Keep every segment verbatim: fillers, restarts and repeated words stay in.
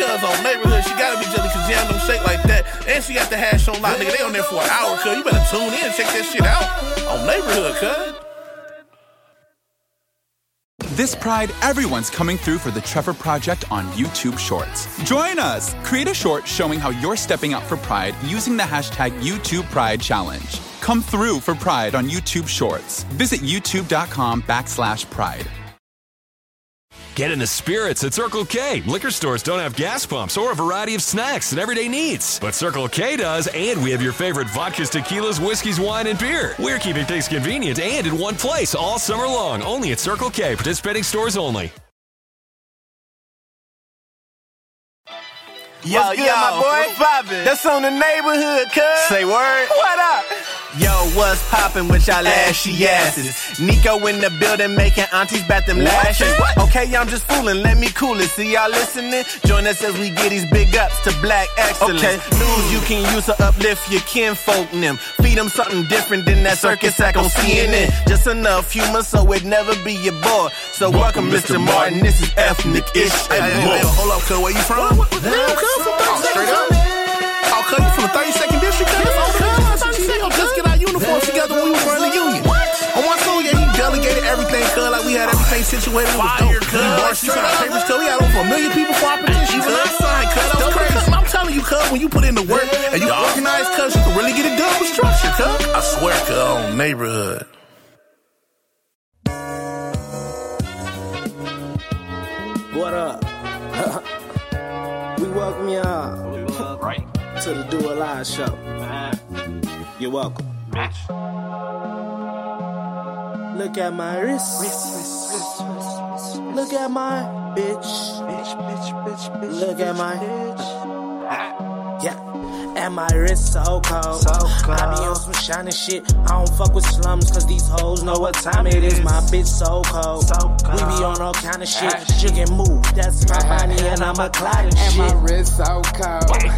Cuz on neighborhood, she gotta be jelly, cuz yeah, I don't shake like that. And she got the hash on lock, nigga. They on there for an hour, cuz. You better tune in, check that shit out on neighborhood, cuz. This Pride, everyone's coming through for the Trevor Project on YouTube Shorts. Join us! Create a short showing how you're stepping up for Pride using the hashtag YouTube Pride Challenge. Come through for Pride on YouTube Shorts. Visit youtube.com backslash Pride. Get into spirits at Circle K. Liquor stores don't have gas pumps or a variety of snacks and everyday needs. But Circle K does, and we have your favorite vodkas, tequilas, whiskeys, wine, and beer. We're keeping things convenient and in one place all summer long. Only at Circle K. Participating stores only. Yo, what's good, yo, my boy? What's poppin'? That's on the neighborhood, cuz. Say word. What up? Yo, what's poppin' with y'all ashy asses? Nico in the building, making aunties bat them lashes. What? Okay, I'm just fooling, let me cool it. See y'all listening? Join us as we get these big ups to black excellence. Okay. News you can use to uplift your kinfolk and them. Feed them something different than that circus act on C N N. Just enough humor so it never be a bore. So welcome, welcome Mister Martin. Martin, this is Ethnic Ish and hey, More. Hey, hey, hold up, cuz, where you from? What, what, what, Oh, straight up. Oh, cuz, you from the thirty-second district, cuz? Oh, cuz, thirty-second. Oh, let's get our uniforms together when we were running the union. What? On one school, yeah, he delegated everything, cuz. Like, we had everything situated. It was fire, dope. We marched on our papers, cuz. We had over a million people for our petition, cuz. That was crazy. Cause, I'm telling you, cuz, when you put in the work and you organize, cuz, you can really get it done with structure, cuz. I swear, cuz, on neighborhood. What up? We welcome y'all right. to the Do It Live show. Man. You're welcome. Bitch. Look at my wrist. Wrist, wrist, wrist, wrist, wrist. Look at my bitch. Bitch, bitch, bitch, bitch. Look bitch, at my bitch. Yeah. And my wrist so cold. So cold. I be on some shiny shit. I don't fuck with slums cause these hoes know what time it is. My bitch so cold. So cold. We be on all kind of shit. She can move. That's my body and I'm a cloud and shit. And my wrist so cold.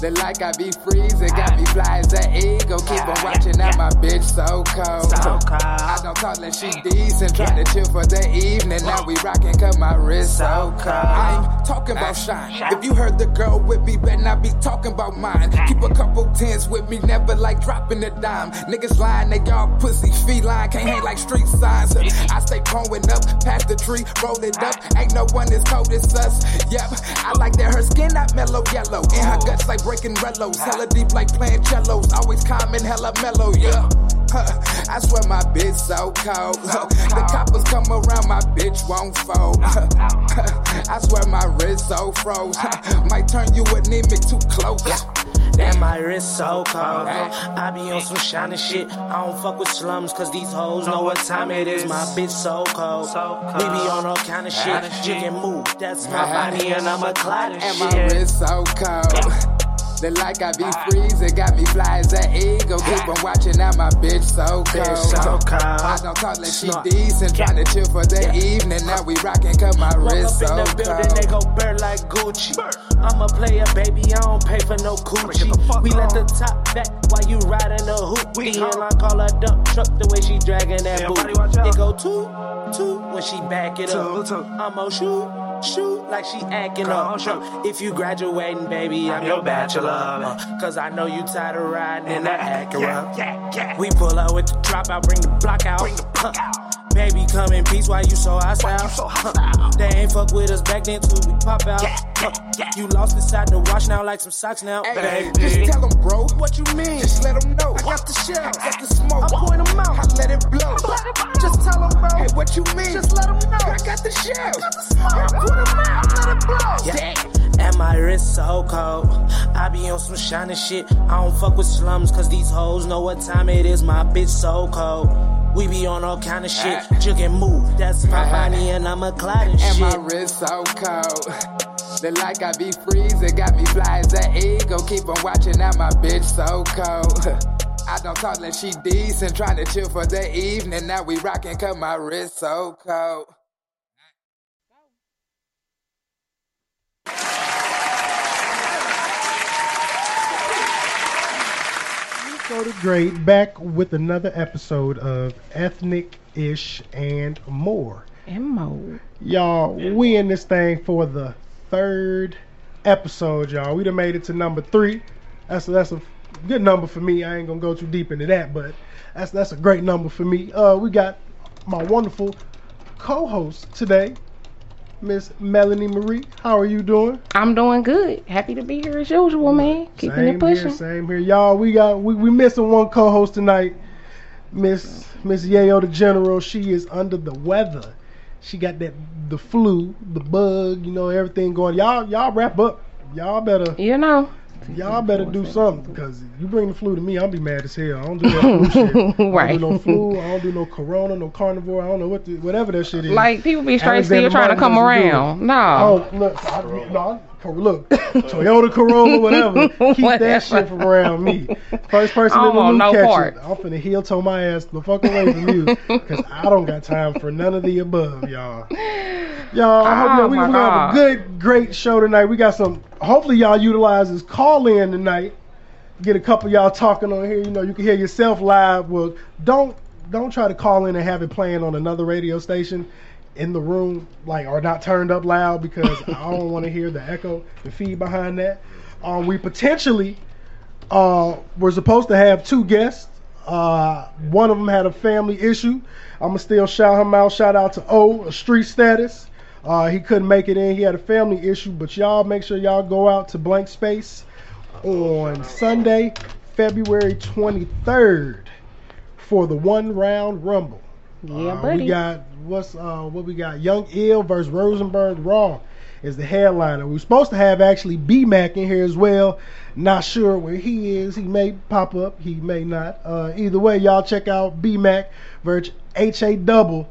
They like I be freezing, got me fly as an eagle. Keep on watching out, my bitch so cold. So cold. I don't call and she decent, trying to chill for the evening. Now we rockin' cause my wrist so cold. I ain't talking about shine. If you heard the girl with me, better not be talking about mine. Keep a couple tens with me, never like dropping a dime. Niggas lying, they all pussy feline, can't hang like street signs. I stay pulling up, past the tree, roll it up. Ain't no one as cold as us. Yep, I like that her skin not mellow yellow, in her guts like breaking rellos, hella deep like playing cellos. Always calm and hella mellow, yeah. Huh, I swear my bitch so cold. Huh, the coppers come around, my bitch won't fold. Huh, I swear my wrist so froze. Huh, might turn you anemic too close. And my wrist so cold. I be on some shiny shit. I don't fuck with slums cause these hoes know what time it is. My bitch so cold. We be on all kind of shit. You can move. That's my body and I'm a cloud and shit. And my wrist so cold. They like I be freezing, got me fly as an eagle. Keep on watching out, my bitch so cold. So cold. I don't call it she decent, trying to chill for the evening. Now we rockin' cause my wrist so cold. Walk up in the building, they go bird like Gucci. I'm a player, baby, I don't pay for no coochie. We let the top back while you riding a hoop. We and I call her dump truck the way she dragging that booty. It go two, two when she back it up. I'ma shoot. Shoot like she acting up. If you graduating, baby, I'm, I'm your bachelor. Uh, Cause I know you tired of riding in that Acura. Yeah, yeah, yeah. We pull up with the dropout, bring the block out. Bring the block out. Baby, come in peace, why you so hostile? So huh. They ain't fuck with us back then till we pop out. Yeah, yeah, yeah. You lost inside the wash now like some socks now. Hey, baby. Just tell them, bro, what you mean? Just let them know. I got the shell, I got the smoke. I point them out, I let it blow. Let it blow. Just tell them, bro, hey, what you mean? Just let them know. I got the shell, I got the smoke. I point them out, I let it blow. Yeah. and my wrist so cold. I be on some shining shit. I don't fuck with slums, cause these hoes know what time it is. My bitch so cold. We be on all kind of shit. Jug and move, that's Papani and I'm a cloud and shit. And my wrist so cold. The like I be freezing, got me fly as an eagle. Keep on watching out, my bitch so cold. I don't talk like she decent, trying to chill for the evening. Now we rockin' cause my wrist so cold. Go to Great, back with another episode of Ethnic Ish and More. And More. Y'all, we in this thing for the third episode, y'all. We done made it to number three. That's a, that's a good number for me. I ain't gonna go too deep into that, but that's that's a great number for me. Uh, we got my wonderful co-host today, Miss Melanie Marie. How are you doing? I'm doing good. Happy to be here as usual, man. Keeping same it pushing. Here, same here, y'all. We got we we missing one co-host tonight, Miss Miss Yayo the General. She is under the weather. She got that the flu, the bug, you know, everything going. Y'all, y'all wrap up. Y'all better, you know, y'all better do something, because you bring the flu to me, I'll be mad as hell. I don't do that flu shit. Right. I don't do no flu. I don't do no corona, no carnivore. I don't know what the, whatever that shit is. Like people be straight still trying to come around. No. Oh, look, I, no, I, look, Toyota Corolla, whatever. Keep whatever. That shit from around me. First person in the room no catch part. It. I'm finna heel toe my ass the fuck away from you, because I don't got time for none of the above, y'all. Y'all, I hope oh, y'all, we, we're gonna have a good, great show tonight. We got some. Hopefully, y'all utilize this call in tonight. Get a couple of y'all talking on here. You know, you can hear yourself live. Well, don't don't try to call in and have it playing on another radio station in the room, like, or not turned up loud, because I don't want to hear the echo, the feed behind that. Um, we potentially uh, were supposed to have two guests. Uh, one of them had a family issue. I'm gonna still shout him out. Shout out to O, Street Status. Uh, he couldn't make it in. He had a family issue. But y'all make sure y'all go out to Blank Space on Sunday, February twenty-third, for the one round rumble. Yeah, uh, buddy. We got what's uh, what we got? Young Ill versus Rosenberg Raw is the headliner. We were supposed to have actually B-Mac in here as well. Not sure where he is. He may pop up. He may not. Uh, either way, y'all check out B-Mac versus H A double.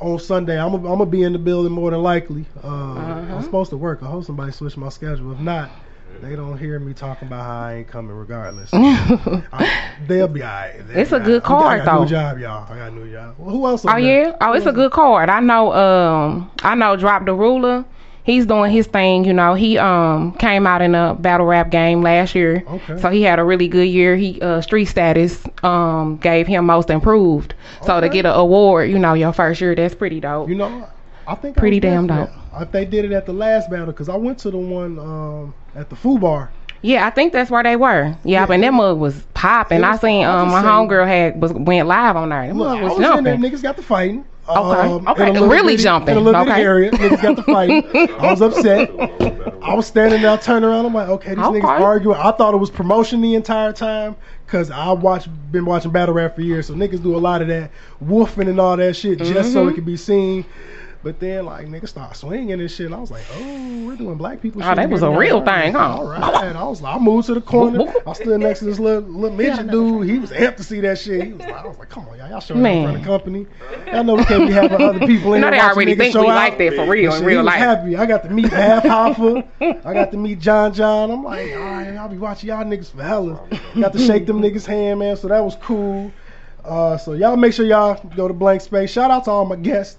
On Sunday, I'm going to be in the building more than likely. Uh, uh-huh. I'm supposed to work. I hope somebody switched my schedule. If not, they don't hear me talking about how I ain't coming regardless. I, they'll be all right. They'll it's be a good right. card, I got, I got though. I got a new job, y'all. I got a new job. Well, who else? Oh, there? Yeah? Oh, it's a good card. I know, um, I know Drop the Ruler. He's doing his thing, you know. He um came out in a battle rap game last year. Okay. So he had a really good year. He uh, Street Status um gave him most improved. Okay. So to get an award, you know, your first year, that's pretty dope. You know, I think pretty I damn dope. I, they did it at the last battle, because I went to the one um at the Foo Bar. Yeah, I think that's where they were. Yeah, but yeah, that mug was popping. I seen um my homegirl had was went live on there. That mug was jumping. I was in there, niggas got to fighting. Okay. Um, okay. Really bitty, jumping. In a little okay. bitty area, niggas got to fighting. I was upset. I was standing there, turning around. I'm like, okay, these okay. niggas arguing. I thought it was promotion the entire time, cause I watch been watching battle rap for years, so niggas do a lot of that wolfing and all that shit, mm-hmm. just so it can be seen. But then, like, niggas start swinging and shit. And I was like, oh, we're doing black people shit. Oh, that was a real right. thing, huh? All right. And I was like, I moved to the corner. I stood next to this little, little midget yeah, dude. He was amped to see that shit. He was like, I was like, come on, y'all. Y'all showing in front of company. Y'all know we can't be having other people in there. No, they already think we out. Like that for real, shit, in real life. I was happy. I got to meet Math Hoffa. I got to meet John John. I'm like, all right, I'll be watching y'all niggas for hella. Got to shake them niggas' hand, man. So that was cool. Uh, so y'all make sure y'all go to Blank Space. Shout out to all my guests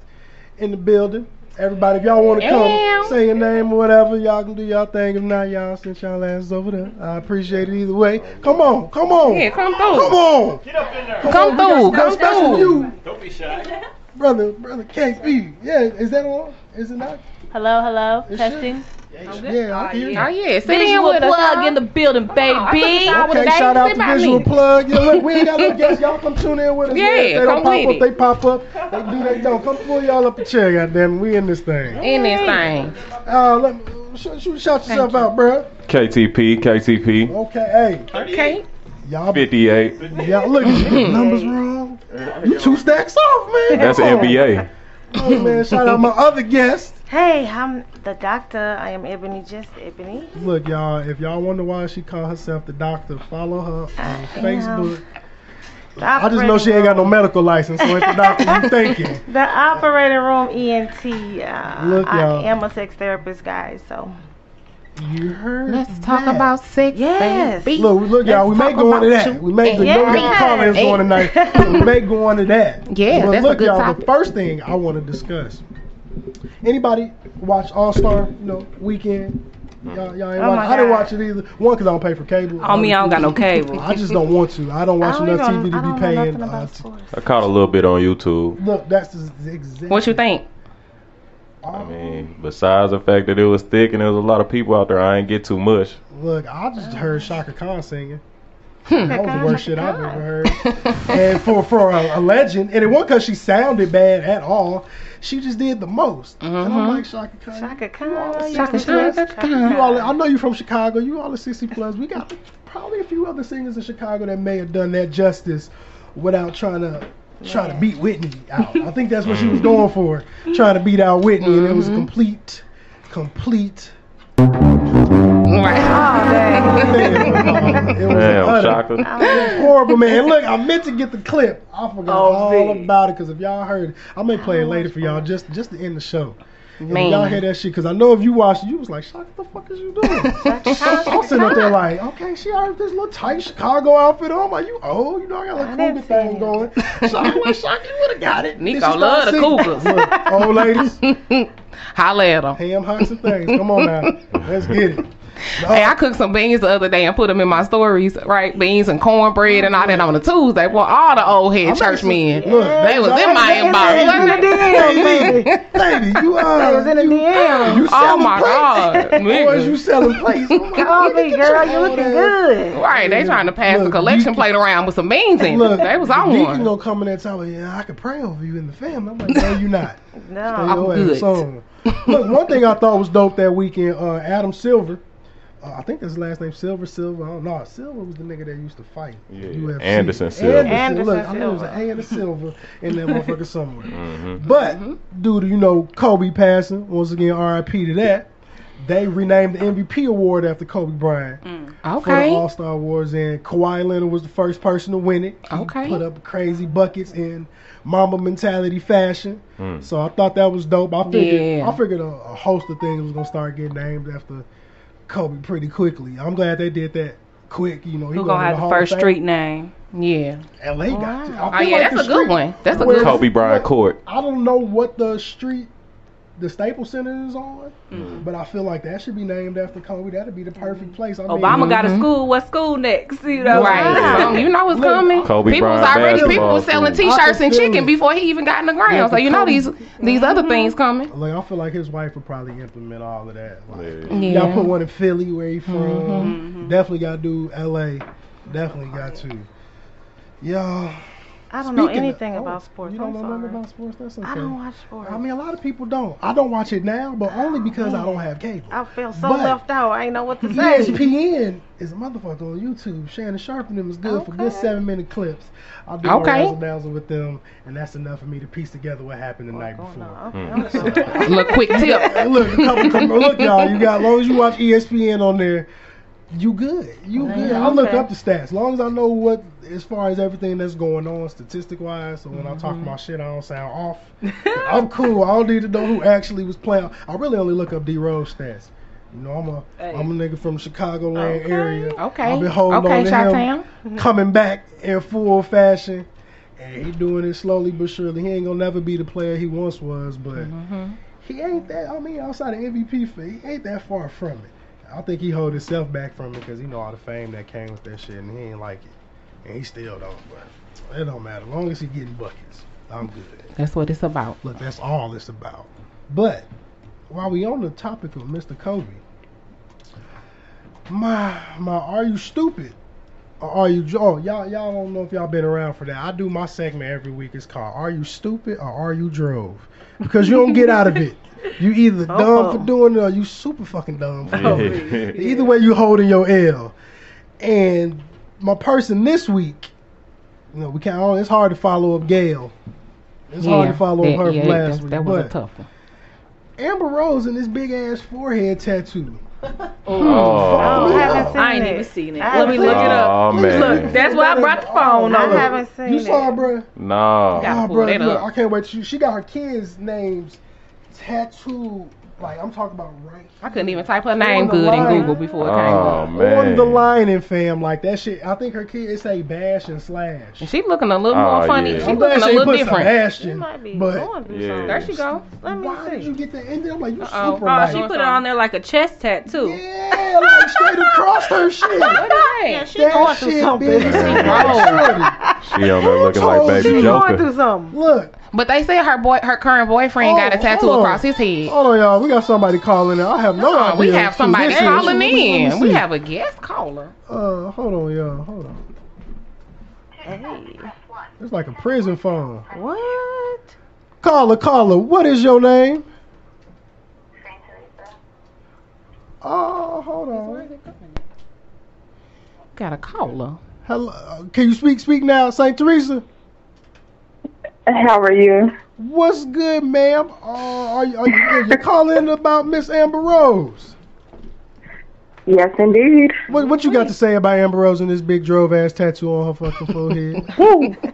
in the building. Everybody, if y'all want to come, say your name or whatever, y'all can do y'all thing. If not, y'all send y'all asses over there. I appreciate it either way. Come on, come on. Yeah, come through. Come on. Get up in there. Come, come on. Through. Come through. You. Don't be shy. Brother, brother, K B. Yeah, is that on? Is it not? Hello, hello. It's testing. Shit. I'm good. Yeah, I'm here. Oh, yeah. Sit visual in with plug us, in the building, baby. Oh, okay, shout out to Visual Plug. Yeah, look, we ain't got no guests. Y'all come tune in with us. Yeah, man. If they don't pop up, it. They pop up. They do, they don't. Come pull y'all up a chair, goddamn. We in this thing. In this thing. Uh, let me, sh- sh- shout yourself you. out, bro. K T P, K T P. Okay, hey. Okay. Y'all fifty-eight. Y'all look, numbers wrong. You two stacks off, man. That's N B A. Oh, man, shout out my other guest. Hey, I'm the doctor. I am Ebony, just Ebony. Look, y'all, if y'all wonder why she called herself the doctor, follow her on I Facebook. I just know she ain't got no medical license, so it's the doctor you thinking. The operating room E N T. Uh, Look, y'all. I am a sex therapist, guys, so... You heard Let's that. talk about sex. Yes. Baby. Look, look, y'all. We may go into that. We may yeah, go into yeah. comments yeah. on tonight. We may go into that. Yeah. But that's look, a good y'all. Topic. The first thing I want to discuss. Anybody watch All Star? You know, weekend. Y'all, y'all ain't oh watch. I didn't watch it either. One, cause I don't pay for cable. Oh, I me, I don't got no cable. I just don't want to. I don't watch I don't enough even, T V to be paying. Uh, to, I caught a little bit on YouTube. Look, that's exactly. What you think? I mean, besides the fact that it was thick and there was a lot of people out there, I ain't get too much. Look, I just heard Chaka Khan singing. Hmm. That was the worst shit I've ever heard. And for, for a, a legend, and it wasn't because she sounded bad at all. She just did the most. Mm-hmm. And I'm like, Chaka Khan. Chaka Khan. Chaka Khan. I know you from Chicago. You all the sixty plus. We got probably a few other singers in Chicago that may have done that justice without trying to... Trying to beat Whitney out. I think that's what she was going for. Trying to beat out Whitney, mm-hmm. and it was a complete, complete. Right. Oh, man. It was Damn, utter, horrible, man. Look, I meant to get the clip. I forgot oh, all man. about it because if y'all heard it, I may play it later for y'all just just to end the show. Man. If y'all hear that shit, because I know if you watched it, you was like, Shaka, what the fuck is you doing? I'm sitting up there like, okay, she already this little tight Chicago outfit on. I'm like, you old, you know, I got like a cougar thing it. going. So I'm like, Shaka, you would have got it. Nico love the cougars. Look, old ladies. Holla at them. Ham hocks and things. Come on now. Let's get it. No. Hey, I cooked some beans the other day and put them in my stories, right? Beans and cornbread and all that on a Tuesday. Well, all the old head church men, look, they was in my inbox. Baby, you are. They was in the D M. Oh my God, boys, you selling plates? Come on, big girl, you looking good. Right, they trying to pass the collection plate around with some beans in it. They was on one. You gonna come in there telling me, I could pray over you in the family? I'm like, no, you not. No, I'm good. Look, one thing I thought was dope that weekend, uh, Adam Silver. I think his last name Silver Silver. I don't know. Silver was the nigga that used to fight. Yeah. U F C. Anderson Silver. Anderson, Anderson look, Silver. I knew it was an Anderson Silver in that motherfucker somewhere. Mm-hmm. But mm-hmm. due to, you know, Kobe passing, once again, R I P to that, they renamed the M V P award after Kobe Bryant. Mm. Okay. For the All Star Awards, and Kawhi Leonard was the first person to win it. He okay. Put up crazy buckets in Mamba mentality fashion. Mm. So I thought that was dope. I figured, yeah. I figured a, a host of things was gonna start getting named after Kobe pretty quickly. I'm glad they did that quick. You know, he who's gonna have the, the first thing. Street name? Yeah, L A got wow. it. I oh yeah, like that's a good one. That's a good Kobe Bryant court. I don't know what the street, the Staples Center is on, mm-hmm. but I feel like that should be named after Kobe. That'd be the perfect place. I mean, Obama mm-hmm. got a school. What school next? You know, right? Yeah. Um, you know what's Look, coming. Kobe people Bryant was already people was selling T-shirts and chicken it. before he even got in the ground. Yeah, so you Kobe, know these these mm-hmm. other things coming. Like I feel like his wife would probably implement all of that. Like, yeah. Y'all put one in Philly where he from. Mm-hmm. Definitely got to do L A. Definitely got to. Y'all. I don't Speaking know anything of, about oh, sports. You don't I'm know sorry. nothing about sports? That's okay. I don't watch sports. I mean, a lot of people don't. I don't watch it now, but only because oh, I don't have cable. I feel so but left out. I ain't know what to say. E S P N is a motherfucker on YouTube. Shannon Sharp and them is good okay. for good seven-minute clips. I'll do okay. my razzle-dazzle with them, and that's enough for me to piece together what happened the oh, night before. Okay. Mm. Look, quick tip. Look, a couple, look, y'all. You got, as long as you watch E S P N on there, you good. You good. I look up the stats. As long as I know what, as far as everything that's going on, statistic-wise, so when mm-hmm. I talk my shit, I don't sound off. I'm cool. I don't need to know who actually was playing. I really only look up D. Rose stats. You know, I'm a, hey. I'm a nigga from the Chicagoland okay. area. Okay. I've been holding okay, on to Chi-Town. him coming back in full fashion. And he doing it slowly but surely. He ain't going to never be the player he once was, but mm-hmm. he ain't that, I mean, outside of M V P, he ain't that far from it. I think he hold himself back from it because he know all the fame that came with that shit, and he ain't like it, and he still don't. But it don't matter. As long as he getting buckets, I'm good. That's what it's about. Look, that's all it's about. But while we on the topic of Mister Kobe, my my, are you stupid? Or are you? Oh, y'all y'all don't know if y'all been around for that. I do my segment every week. It's called "Are You Stupid or Are You Drove?" Because you don't get out of it. You either dumb oh. for doing it or you super fucking dumb for doing it. Either way, you holding your L. And my person this week, you know, we can't. Oh, it's hard to follow up Gail. It's yeah, hard to follow that, up her yeah, last that, week. That was but a tough one. Amber Rose and this big ass forehead tattoo. Oh, oh. I, I ain't it. even seen it. I Let me look it up. Oh, look, that's why I brought the phone. I haven't seen it. You saw it, bro? No. Oh, bro, look, I can't wait. She got her kids' names tattooed. Like, I'm talking about right here. I couldn't even type her name good in Google before it came up. On the line and fam, like that shit. I think her kid is a bash and slash. And she looking a little more oh, funny. Yeah. She I'm looking a little different. Sebastian, you might be but going through yeah. something. There she go. Let me Why see. Did you get that in there? I'm like, you Uh-oh. super Oh, nice. She put it on there like a chest tattoo. Yeah, like straight across her shit. What is that? Yeah, she that going through something. She on there looking like Baby Joker. She going through something. Look. But they said her boy, her current boyfriend oh, got a tattoo hold on. across his head. Hold on, y'all. We got somebody calling in. I have no, no idea. We have somebody Listen, calling in. We, we have a guest caller. Uh, hold on, y'all. Hold on. Hey. It's like a prison phone. What? Caller, caller, what is your name? Saint Teresa. Oh, hold on. Got a caller. Hello. Can you speak, speak now, Saint Teresa? How are you? What's good, ma'am? Uh, are, you, are, you, are you calling about Miss Amber Rose? Yes, indeed. What, what you got to say about Amber Rose and this big drove-ass tattoo on her fucking forehead?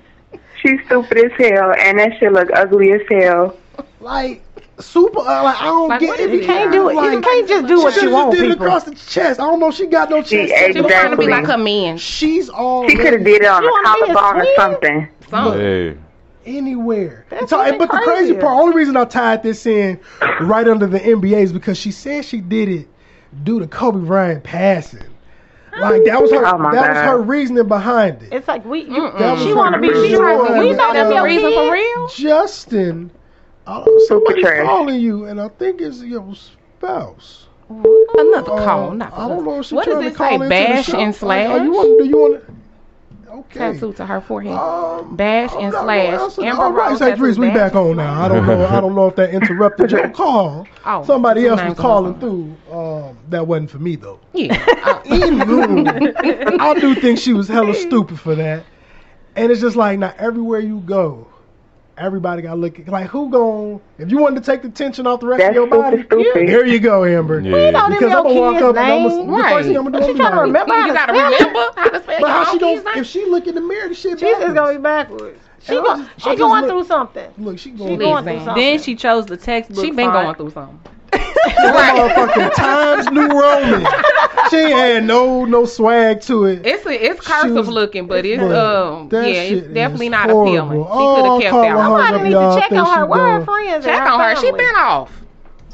She's stupid as hell, and that shit look ugly as hell. Like, super, uh, like, I don't like, get it. You can't do it. Like, you can't just do what you want, people. She just did it across the chest. I don't know. She got no chest. Exactly. She was trying to be like her man. She's all... She could have did it on a collarbone or something. Something. Hey. Anywhere. That's all, but crazy. The crazy part, only reason I tied this in right under the N B A is because she said she did it due to Kobe Bryant passing. Like that was her, oh that God. was her reasoning behind it. It's like we, you, she want to be. She like we know that's your reason for real. Justin, I don't, somebody's calling you, and I think it's your spouse. Another uh, call. Not I don't know. If she what does it say? Bash and slash. Like, oh, you want? Do you want? Okay. Tattoo to her forehead. Um, Bash and slash. Amber All right, Saint Teresa, we back on now. I don't know. I don't know if that interrupted your call. Oh, somebody else was calling through. Um, that wasn't for me though. Yeah. I, Anywho, I do think she was hella stupid for that. And it's just like now, everywhere you go, everybody got looking like who gon' if you wanted to take the tension off the rest That's of your body. Stupid. Here you go, Amber. Yeah. We know because I'm gonna walk up name. and I'm gonna right. I'm gonna do she trying to remember. You gotta remember how to spell but how she gonna, if she look in the mirror, the shit. She's just gonna be backwards. She go, just, she going look, through something. Look, she going, she going through something. Then she chose the textbook. She been fine. going through something. Right. Motherfucking Times New Roman. She ain't had no no swag to it. It's a, it's cursive was, looking, but it's um yeah, it's definitely not appealing. She oh, could have kept out. Somebody need to check on her. Where are her friends? Check on her. She been off.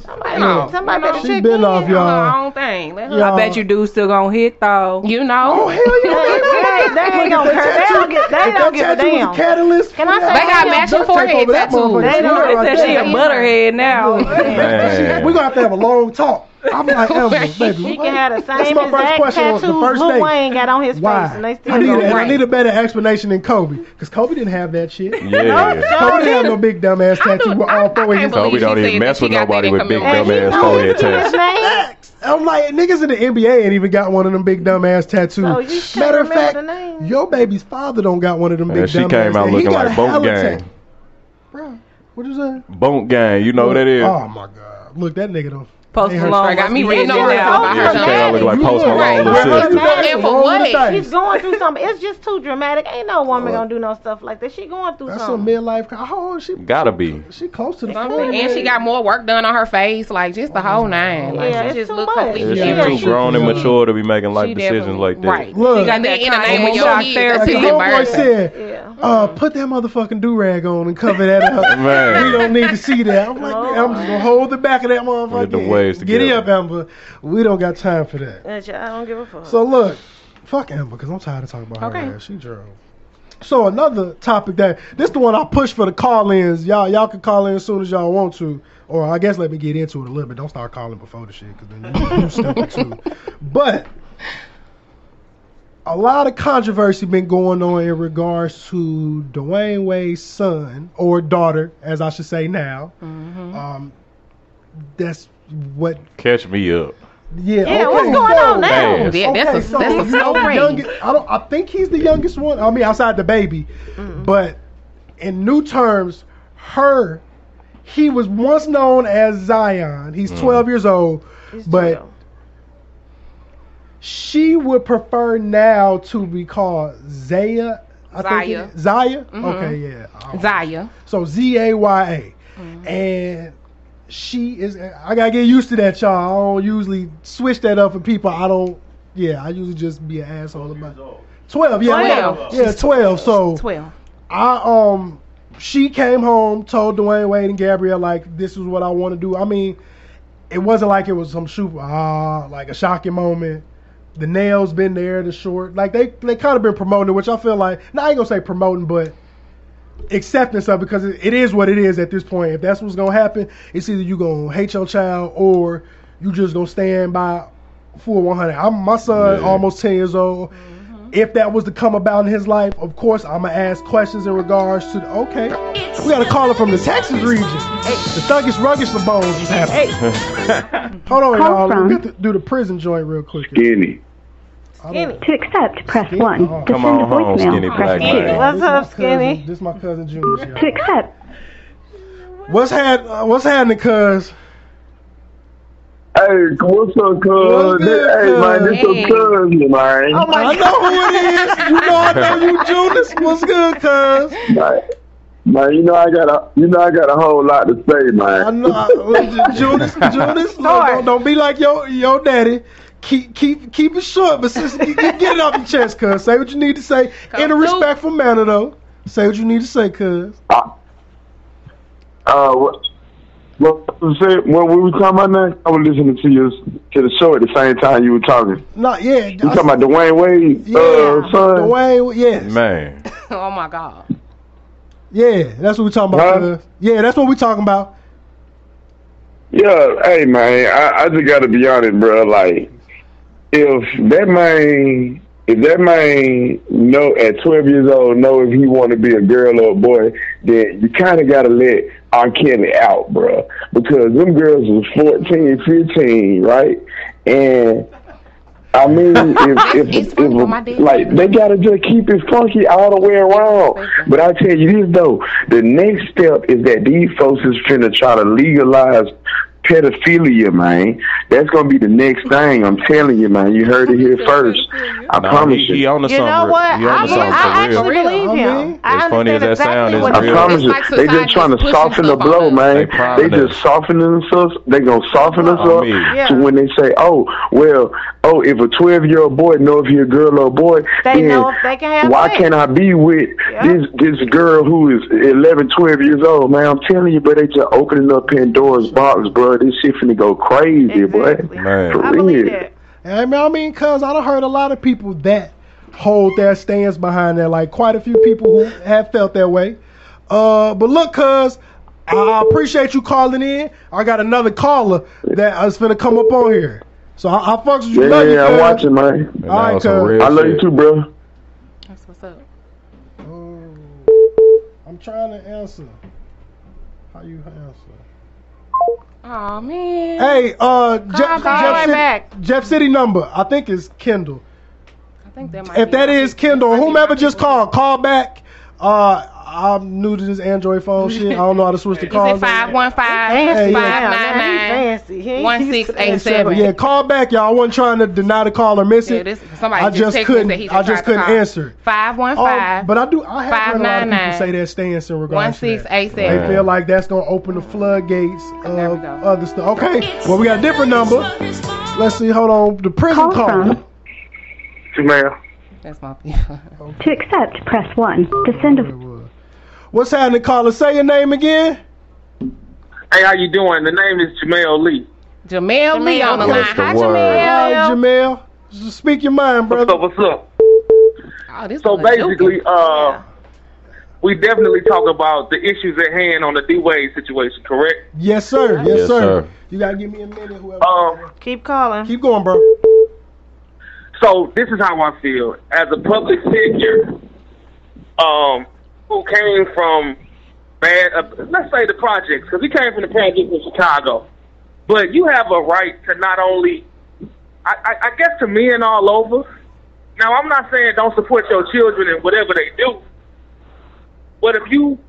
Somebody, yeah. somebody better she check been in off, on her own thing. I bet you dudes still gonna hit though. You know. Oh hell yeah. They ain't gonna hurt. They don't get. They don't get down. Catalyst. Can I say they got matching forehead tattoos? They don't. They said she a butterhead now. We gonna have to have a long talk. I'm like, Elvis, baby. She can have the same that's my exact tattoo Lil Wayne got on his Why? face. And they still I, need a, I need a better explanation than Kobe. Because Kobe didn't have that shit. Yeah. no, Kobe didn't have no big dumbass tattoo with all forehead. Kobe don't even mess with nobody with big dumbass forehead tattoos. I'm like, niggas in the N B A ain't even got one of them big dumbass tattoos. So matter of fact, your baby's father don't got one of them big dumbass tattoos. And she came out looking like Boat Gang. Bro, what you say? Boat Gang, you know what that is? Oh, my God. Look, that nigga don't. Post Malone got me reading on that. Yeah, look like Post Malone. And for what? She's going through something. It's just too dramatic. Ain't no woman gonna do no stuff like that. She going through That's something. That's a midlife. Oh, she gotta be. She close to the something. And she got more work done on her face. Like just the whole nine. Like yeah, she just looks completely. She's too grown and mature to be making life decisions like that. Right. Look. She got that in the name of your year. That's embarrassing. Uh, put that motherfucking do rag on and cover that up. We don't need to see that. I'm like, I'm just gonna hold the back of that motherfucker. Giddy up, Amber. We don't got time for that. I don't give a fuck. So look, fuck Amber, because I'm tired of talking about okay. her ass. She drove. So another topic that this the one I push for the call-ins. Y'all, y'all can call in as soon as y'all want to, or I guess let me get into it a little bit. Don't start calling before the shit, because then you, you stupid too. But a lot of controversy been going on in regards to Dwayne Wade's son or daughter, as I should say now. Mm-hmm. Um, that's What catch me up? Yeah, yeah. Okay, what's going so, on now? Yeah, that's okay, a so that's a slow youngest, I don't. I think he's the youngest one. I mean, outside the baby, mm-hmm. but in new terms, her He was once known as Zion. He's mm. twelve years old. He's but she would prefer now to be called Zaya. I Zaya. Think Zaya? Mm-hmm. Okay, yeah. Oh. Zaya. So Z A Y A. Mm-hmm. And she is, I gotta get used to that, y'all. I don't usually switch that up for people. I don't, yeah, I usually just be an asshole about it. twelve, yeah. twelve. Yeah, twelve. So twelve. I, um, she came home, told Dwayne Wade and Gabrielle, like, this is what I want to do. I mean, it wasn't like it was some super, ah, uh, like a shocking moment. The nails been there, the short. Like, they, they kind of been promoting it, which I feel like, now I ain't going to say promoting, but acceptance of, because it, it is what it is at this point. If that's what's going to happen, it's either you going to hate your child or you just going to stand by full one hundred. I'm, my son, yeah. almost ten years old. Mm-hmm. If that was to come about in his life, of course, I'm going to ask questions in regards to, the, okay, it's we got to call it from the Texas region. Hey. The thuggish, ruggish, the bones is happening. Hey. Hold on, y'all. We got to do the prison joint real quick. Skinny. To accept, press skinny. one. Oh, to send on a voicemail, skinny, press two. What's up, Skinny? Cousin, this is my cousin Junior. Y'all. To accept. What's had? Uh, what's happening, cuz? Hey, what's up, cuz? Hey, man, this your hey. cousin, man. Oh my I God. know who it is. You know I know you, Judas. What's good, cuz? Man, man, you know I got a, you know I got a whole lot to say, man. I know, I, Judas, Judas. Don't, don't be like your your daddy. Keep keep keep it short, but sister, get it off your chest, cuz. Say what you need to say Come in a respectful through. manner, though. Say what you need to say, cuz. Uh, uh, what, what, what we were talking about now, I was listening to you to the show at the same time you were talking. No, yeah. You talking about Dwayne Wade, yeah, uh, son? Dwayne, yes. Man. Oh, my God. Yeah, that's what we're talking about. Huh? Yeah, that's what we're talking about. Yeah, hey, man, I, I just got to be honest, bro, like, If that man, if that man know at twelve years old know if he want to be a girl or a boy, then you kind of got to let R. Kelly out, bro, because them girls was fourteen, fifteen, right? And I mean, if, if, if, if like they got to just keep it funky all the way around. But I tell you this though, the next step is that these folks is trying to try to legalize pedophilia, man. That's gonna be the next thing. I'm telling you, man. You heard it here first. I no, promise he, you. He on the you know what? I, mean, I actually real. believe him. I as funny as that exactly sound is, I real. promise you. Like they just trying to soften the blow, man. They, they just softening themselves. They gonna soften well, us up yeah. to when they say, "Oh, well, oh, if a twelve-year-old boy know if you're a girl or a boy, they then know if they can have why sex. can't I be with yeah. this this girl who is eleven, twelve years old, man? I'm telling you, but they just opening up Pandora's box, bro. This shit finna go crazy, exactly. boy. Man. For I believe it. I mean, I mean, cuz I done heard a lot of people that hold their stance behind that. Like, quite a few people who have felt that way. Uh, but look, cuz, I appreciate you calling in. I got another caller that is finna come up on here. So I, I fucks with you. Yeah, love you, yeah, I'm watching, man. And all right, cuz. I love shit. you too, bro. That's what's up. Um, I'm trying to answer. How you answer? Oh man! Hey, uh, Jeff, Jeff, right City, back. Jeff City number, I think is Kendall. I think that might. If be that is Kendall, or whomever just called, call back. Uh, I'm new to this Android phone shit. I don't know how to switch the calls. Is it five one five five nine nine one six eight seven? Yeah, call back, y'all. I wasn't trying to deny the call or miss it. Yeah, this, somebody I just couldn't. That he just I just couldn't answer. Five one five. Um, but I do. I have heard a lot of people say that stance in regards to one six eight seven. They feel like that's gonna open the floodgates of other stuff. Okay, well we got a different number. Let's see. Hold on. The prison call. Jamel. That's my people. To accept, press one. To send a. What's happening, caller? Say your name again. Hey, how you doing? The name is Jamel Lee. Jamel, Jamel Lee on the line. Hi, Jamel. Hi, Jamel. Just speak your mind, brother. What's up? What's up? Oh, this so basically, uh, yeah. we definitely talk about the issues at hand on the D-Wade situation, correct? Yes, sir. Yes, yes sir. sir. You gotta give me a minute. Whoever. Um, keep calling. Keep going, bro. So this is how I feel as a public figure, um, who came from bad, uh, let's say the projects, because he came from the projects in Chicago. But you have a right to not only, I, I, I guess, to men all over. Now I'm not saying don't support your children and whatever they do, but if you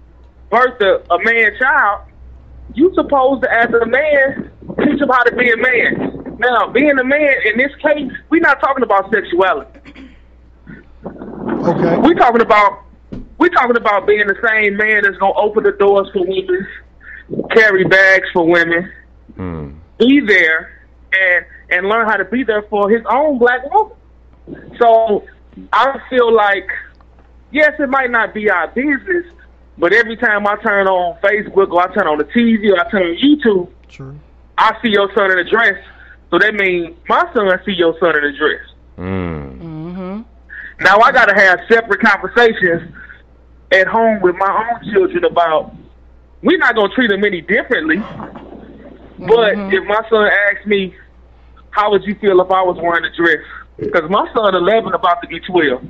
birth a, a man child, you supposed to, as a man, teach them how to be a man. Now, being a man, in this case, we're not talking about sexuality. Okay. We're talking about we're talking about being the same man that's going to open the doors for women, carry bags for women, mm. be there, and, and learn how to be there for his own black woman. So I feel like, yes, it might not be our business, but every time I turn on Facebook or I turn on the T V or I turn on YouTube, sure. I see your son in a dress. So that means my son see your son in a dress. Mm. Mm-hmm. Now I got to have separate conversations at home with my own children about we're not going to treat them any differently. Mm-hmm. But if my son asks me, how would you feel if I was wearing a dress? Because my son eleven, about to be twelve.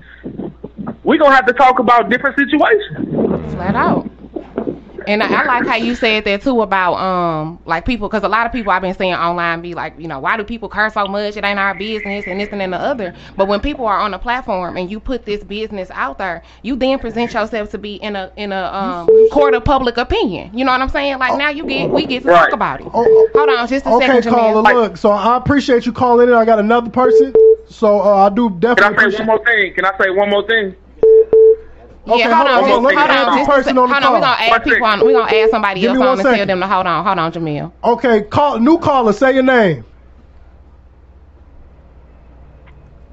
We're going to have to talk about different situations. Flat out. And I, I like how you said that, too, about, um, like, people, because a lot of people I've been seeing online be like, you know, why do people curse so much? It ain't our business and this and then the other. But when people are on a platform and you put this business out there, you then present yourself to be in a in a um, court of public opinion. You know what I'm saying? Like, now you get we get to right. talk about it. Oh, hold on just a okay, second, Jamel. Like, look, so I appreciate you calling in. I got another person. So uh, I do definitely Can I say one more thing? Can I say one more thing? Okay, yeah, hold, hold on. We're going to add people on. We're going to add somebody Give else on and second. tell them to hold on. Hold on, Jamel. Okay, call new caller. Say your name.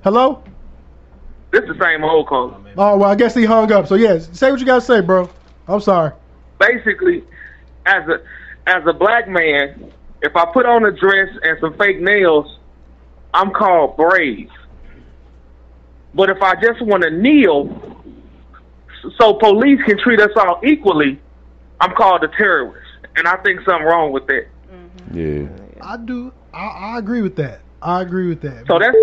Hello? This is the same old caller. Oh, well, I guess he hung up. So, yes, say what you got to say, bro. I'm sorry. Basically, as a as a black man, if I put on a dress and some fake nails, I'm called brave. But if I just want to kneel so police can treat us all equally, I'm called a terrorist, and I think something wrong with that. Mm-hmm. Yeah, I do. I, I agree with that. I agree with that. So that's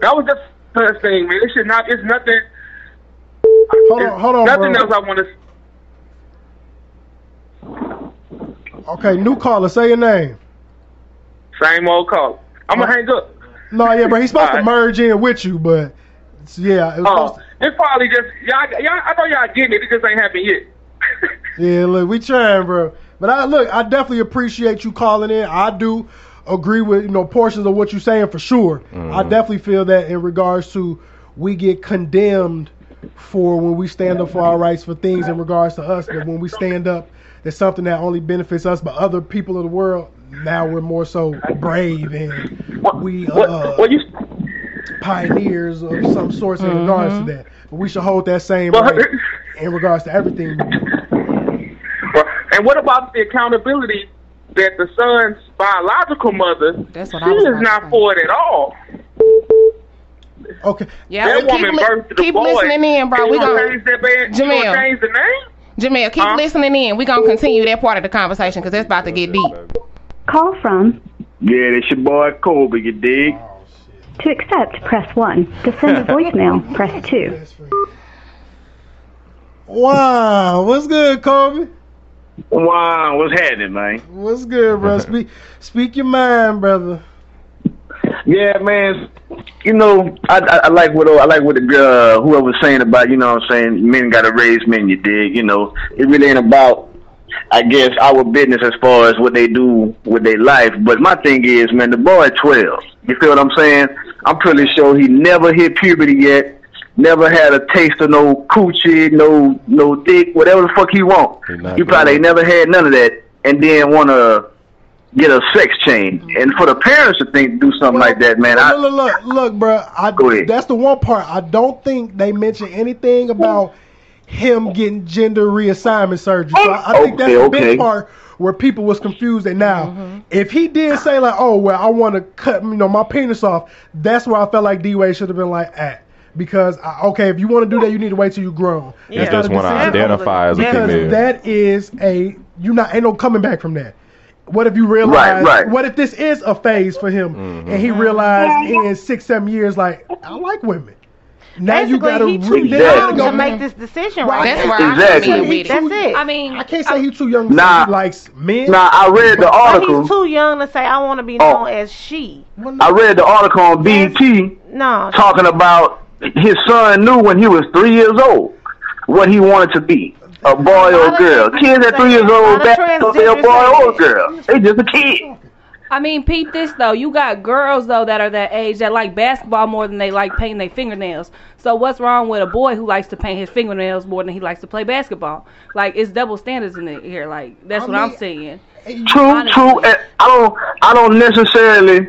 that was the first thing, man. It should not. It's nothing. Hold it's on, hold on, nothing bro. else I want to. Okay, new caller, say your name. Same old caller. I'm gonna oh. hang up. No, yeah, but he's supposed right. to merge in with you, but yeah, it was oh. supposed to. It's probably just y'all. Y'all, I know y'all getting it. It just ain't happened yet. Yeah, look, we trying, bro. But I look, I definitely appreciate you calling in. I do agree with you know portions of what you're saying for sure. Mm-hmm. I definitely feel that in regards to we get condemned for when we stand up for our rights for things in regards to us. That when we stand up, that's something that only benefits us, but other people of the world. Now we're more so brave and what, we uh, what, what you. pioneers of some sorts in mm-hmm. regards to that, but we should hold that same well, right in regards to everything. And what about the accountability that the son's biological mother? That's what she I was is not for it at all. Okay. Yeah. That keep woman li- birthed the keep boy. listening in, bro. We gonna change that band. Jamel, change the name. Jamel, keep huh? listening in. We are gonna continue that part of the conversation because that's about to get deep. Call from. Yeah, that's your boy Kobe. You dig? To accept, press one. To send a voicemail, press two. Wow, what's good, Kobe? Wow, what's happening, man? What's good, bro? Speak, speak your mind, brother. Yeah, man. You know, I, I, I like what I like what the uh, whoever was saying about. You know, what I'm saying, men gotta raise men. You dig? You know, it really ain't about. I guess our business as far as what they do with their life. But my thing is, man, the boy at twelve. You feel what I'm saying? I'm pretty sure he never hit puberty yet. Never had a taste of no coochie, no no dick, whatever the fuck he want. He probably ain't never had none of that, and then want to get a sex change. Mm-hmm. And for the parents to think do something well, like that, man. Well, I, look, look, look, bro. I, go ahead. That's the one part. I don't think they mention anything about him getting gender reassignment surgery. So I, I okay, think that's the okay. big part where people was confused. And now, mm-hmm. if he did say like, "Oh well, I want to cut you know my penis off," that's where I felt like D-Wade should have been like, "At." Because I, okay, if you want to do that, you need to wait till you grown. Yeah. That's just when I identify as a female. Because that is a you not ain't no coming back from that. What if you realize? Right, right. What if this is a phase for him, mm-hmm. and he realized in six, seven years, like I like women. Now Basically, you gotta he too re- young to make this decision, right? That's where exactly. I mean, that's it. I mean, I can't say he's too young to nah, be like men. Nah, I read the article. But he's too young to say I want to be known oh, as she. Well, no. I read the article on B E T no, talking about his son knew when he was three years old what he wanted to be. a boy or a girl. Kids at three years old back up to a boy or a girl. They just a kid. I mean, peep this though. You got girls though that are that age that like basketball more than they like painting their fingernails. So what's wrong with a boy who likes to paint his fingernails more than he likes to play basketball? Like, it's double standards in it here. Like, that's I what mean, I'm saying. True, honestly. True. And I don't. I don't necessarily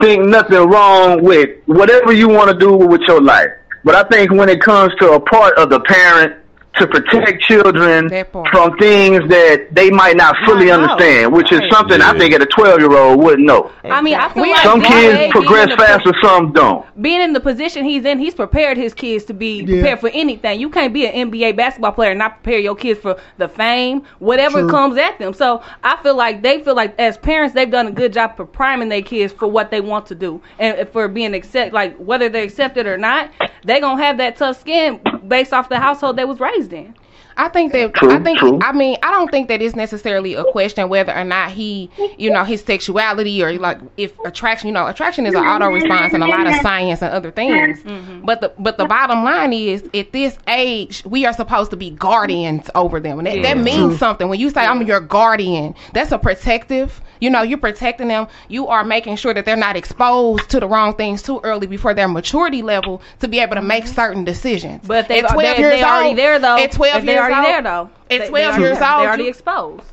think nothing wrong with whatever you want to do with your life. But I think when it comes to a part of the parent to protect children from things that they might not fully not understand, know. which is something yeah. I think at a twelve-year-old wouldn't know. I mean, I feel like some kids progress faster, po- some don't. Being in the position he's in, he's prepared his kids to be yeah. prepared for anything. You can't be an N B A basketball player and not prepare your kids for the fame, whatever True. comes at them. So I feel like they feel like as parents, they've done a good job for priming their kids for what they want to do and for being accepted, like whether they're accepted or not, they're going to have that tough skin based off the household they was raised in. I think that true, I think true. I mean I don't think that it's necessarily a question whether or not he, you know, his sexuality or like if attraction, you know, attraction is an auto response and a lot of science and other things. Mm-hmm. But the but the bottom line is at this age we are supposed to be guardians over them, and that, yeah. that means something. When you say I'm your guardian, that's a protective. You know, you're protecting them. You are making sure that they're not exposed to the wrong things too early before their maturity level to be able to make certain decisions. But they, at twelve they, years they already old, there though. At twelve years already old, there though. At twelve years old, they're already exposed.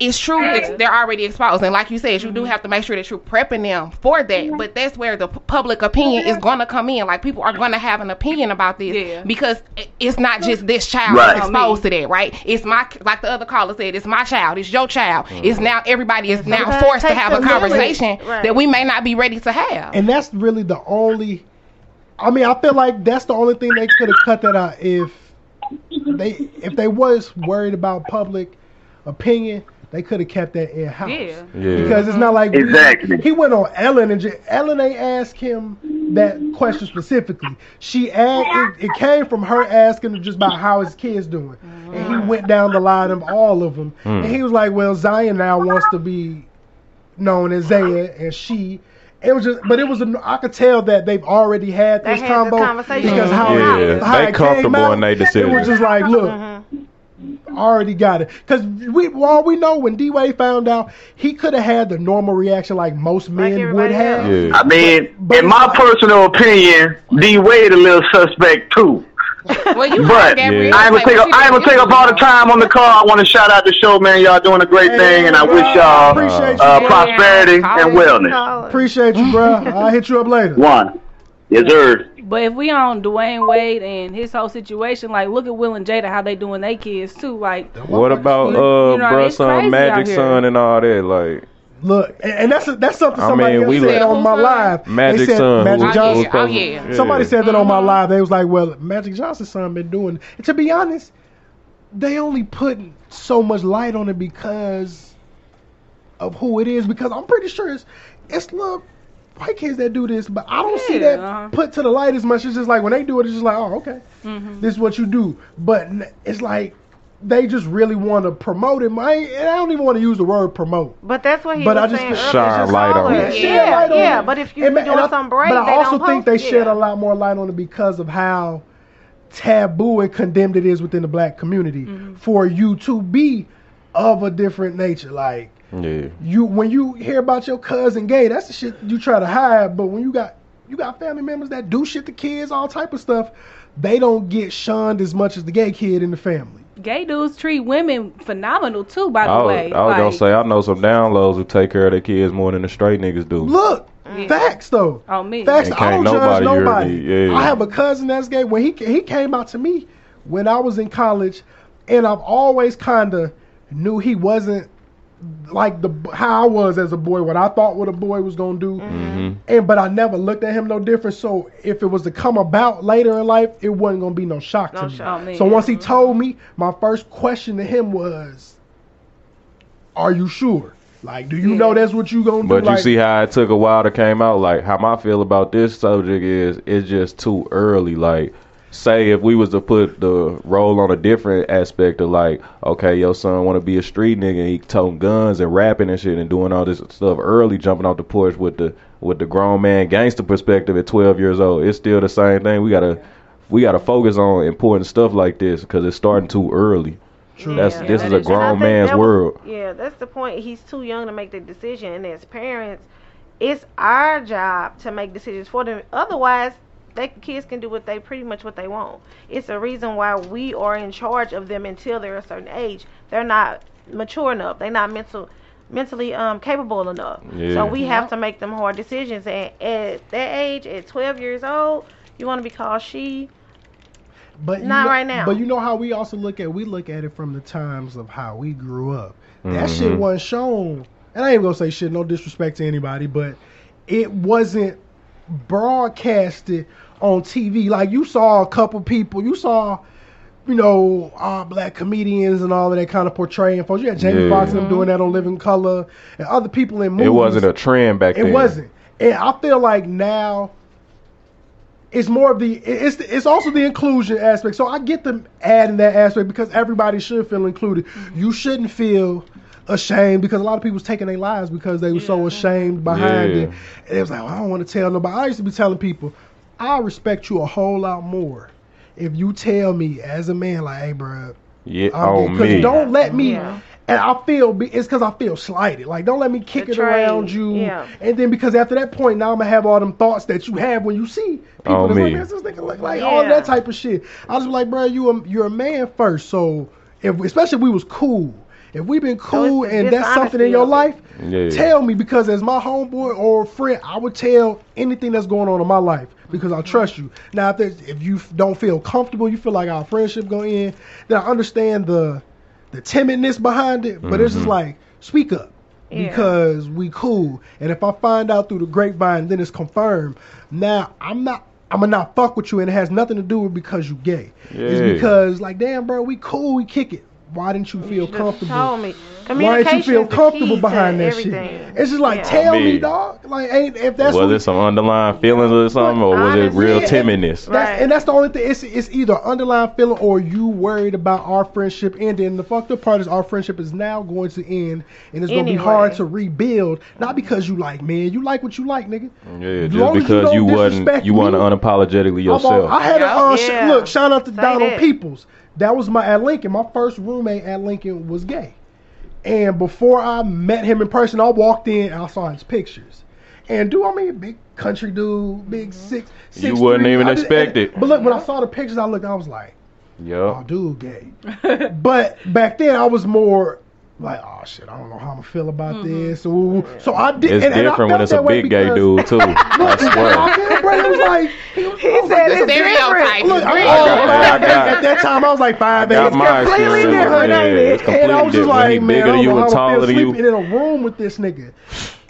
It's true. It's, they're already exposed, and like you said, you do have to make sure that you're prepping them for that. But that's where the p- public opinion is going to come in. Like, people are going to have an opinion about this yeah. because it's not just this child right. that's exposed to that, right? It's my, like the other caller said, it's my child, it's your child. Mm-hmm. It's now everybody is now okay, forced to have a conversation right. that we may not be ready to have. And that's really the only. I mean, I feel like that's the only thing they could have cut that out if they if they was worried about public opinion. They could have kept that in house. Yeah. yeah. Because it's not like exactly. he went on Ellen and just, Ellen ain't asked him that question specifically. She asked it, it came from her asking him just about how his kids doing. Mm. And he went down the line of all of them. Mm. And he was like, well, Zaya now wants to be known as Zaya, and she It was just, but it was. A, I could tell that they've already had this had combo conversation. because how, yeah. how they it comfortable came out, and they decided. It was just like, look. Mm-hmm. Already got it, because we all we know when D Wade found out, he could have had the normal reaction like most men like would have. Yeah. I mean, but, but in my personal opinion, D Wade a little suspect too. Well, you but yeah. I ain't gonna take up, I ain't gonna take up all the time on the call. I want to shout out the show, man. Y'all doing a great hey, thing, and I bro, wish y'all uh, uh, prosperity yeah, and wellness. College. Appreciate you, bro. I'll hit you up later. One, yes, sir. But if we on Dwayne Wade and his whole situation, like, look at Will and Jada, how they doing their kids, too. Like, what about you, uh, you know, bruh's son, Magic's son, and all that? Like, look, and, and that's that's something somebody I mean, else said like, on my live. Magic said, son, Magic Johnson. Oh, yeah. Somebody yeah. said that on my live. They was like, well, Magic Johnson's son been doing. And to be honest, they only put so much light on it because of who it is. Because I'm pretty sure it's it's love. White kids that do this, but I don't yeah, see that uh-huh. put to the light as much. It's just like when they do it, it's just like, oh, okay, mm-hmm. this is what you do. But it's like they just really want to promote him. I, and I don't even want to use the word promote. But that's what he but was I saying. Just shine light on it. Yeah, yeah, light on yeah. It. But if you're doing I, something brave, but they I also don't think post, they yeah. shed a lot more light on it because of how taboo and condemned it is within the black community mm-hmm. for you to be of a different nature, like. Yeah. You when you hear about your cousin gay, that's the shit you try to hide. But when you got you got family members that do shit to kids, all type of stuff, they don't get shunned as much as the gay kid in the family. Gay dudes treat women phenomenal too. By the I was, way, I was like, gonna say I know some downloads who take care of their kids more than the straight niggas do. Look, yeah. facts though. Oh me, facts. I don't nobody judge nobody. Yeah. I have a cousin that's gay. When he he came out to me when I was in college, and I've always kinda knew he wasn't. Like the how I was as a boy, what I thought what a boy was gonna do, mm-hmm. and but I never looked at him no different. So if it was to come about later in life, it wasn't gonna be no shock no to me. Shock me. So once he told me, my first question to him was, "Are you sure? Like, do you yeah. know that's what you gonna but do?" But you like, see how it took a while to came out. Like how my feel about this subject is, it's just too early. Like. Say if we was to put the role on a different aspect of like, okay, your son want to be a street nigga, and he toting guns and rapping and shit and doing all this stuff early, jumping off the porch with the with the grown man gangster perspective at twelve years old, it's still the same thing. We gotta we gotta focus on important stuff like this because it's starting too early. True. That's yeah, this that is, is a grown man's was, world. Yeah, that's the point. He's too young to make the decision, and as parents, it's our job to make decisions for them. Otherwise, they kids can do what they pretty much what they want. It's a reason why we are in charge of them until they're a certain age. They're not mature enough. They're not mental. mentally um capable enough. Yeah. So we yep. have to make them hard decisions, and at that age, at twelve years old, you want to be called she, but not know, right now. But you know how we also look at we look at it from the times of how we grew up. Mm-hmm. That shit wasn't shown, and I ain't gonna say shit, no disrespect to anybody, but it wasn't broadcasted on T V. Like, you saw a couple people, you saw you know, all black comedians and all of that kind of portraying folks. You had Jamie yeah. Foxx and them doing that on Living Color and other people in movies. It wasn't a trend back it then. It wasn't. And I feel like now it's more of the, it's it's also the inclusion aspect. So I get them adding that aspect because everybody should feel included. You shouldn't feel ashamed because a lot of people was taking their lives because they were yeah. so ashamed behind yeah. it. And it was like, well, I don't want to tell nobody. I used to be telling people, I respect you a whole lot more if you tell me as a man, like, hey, bro, yeah, oh, because don't let me, yeah. and I feel, it's because I feel slighted. Like, don't let me kick the it train. around you. Yeah. And then because after that point, now I'm going to have all them thoughts that you have when you see people oh, that's me. like, this nigga look like, yeah. all that type of shit. I was like, bro, you a, you're a man first. So, if especially if we was cool. If we been cool so and that's something in your life, yeah. tell me, because as my homeboy or friend, I would tell anything that's going on in my life because I trust you. Now, if there's, if you don't feel comfortable, you feel like our friendship going to end, then I understand the the timidness behind it, but mm-hmm. it's just like, speak up yeah. because we cool. And if I find out through the grapevine, then it's confirmed. Now, I'm not, I'm going to not fuck with you, and it has nothing to do with because you gay. Yeah. It's because, like, damn, bro, we cool, we kick it. Why didn't you feel you comfortable? Told me. Why didn't you feel comfortable behind that everything. shit? It's just like, yeah. tell me, me, dog. Like, ain't if that's was it some underlying feelings or something, or was it real yeah, timidness? That's, right. And that's the only thing. It's it's either underlying feeling or you worried about our friendship ending. And the fucked up part is our friendship is now going to end, and it's anyway. gonna be hard to rebuild. Not because you like man, you like what you like, nigga. Yeah, just because you, you wasn't you wasn't unapologetically yourself. I had yeah. a uh, yeah. look. Shout out to Say Donald that. Peoples. That was my at Lincoln. My first roommate at Lincoln was gay. And before I met him in person, I walked in and I saw his pictures. And dude, I mean, big country dude, big six, six You wouldn't three. even just, expect and, it. But look, when I saw the pictures, I looked, I was like, yep. oh, dude, gay. But back then, I was more like, oh, shit, I don't know how I'm going to feel about mm-hmm. this. Ooh. So I did. It's and, different and I when it's a big gay dude, too. I swear. I was like, he was, he I was said like, it's stereotype. Look, I got, I got, at that time, I was like five eight. It's completely different. Yeah, it's completely and I was just like, man, I don't know how I feel sleeping in a room with this nigga.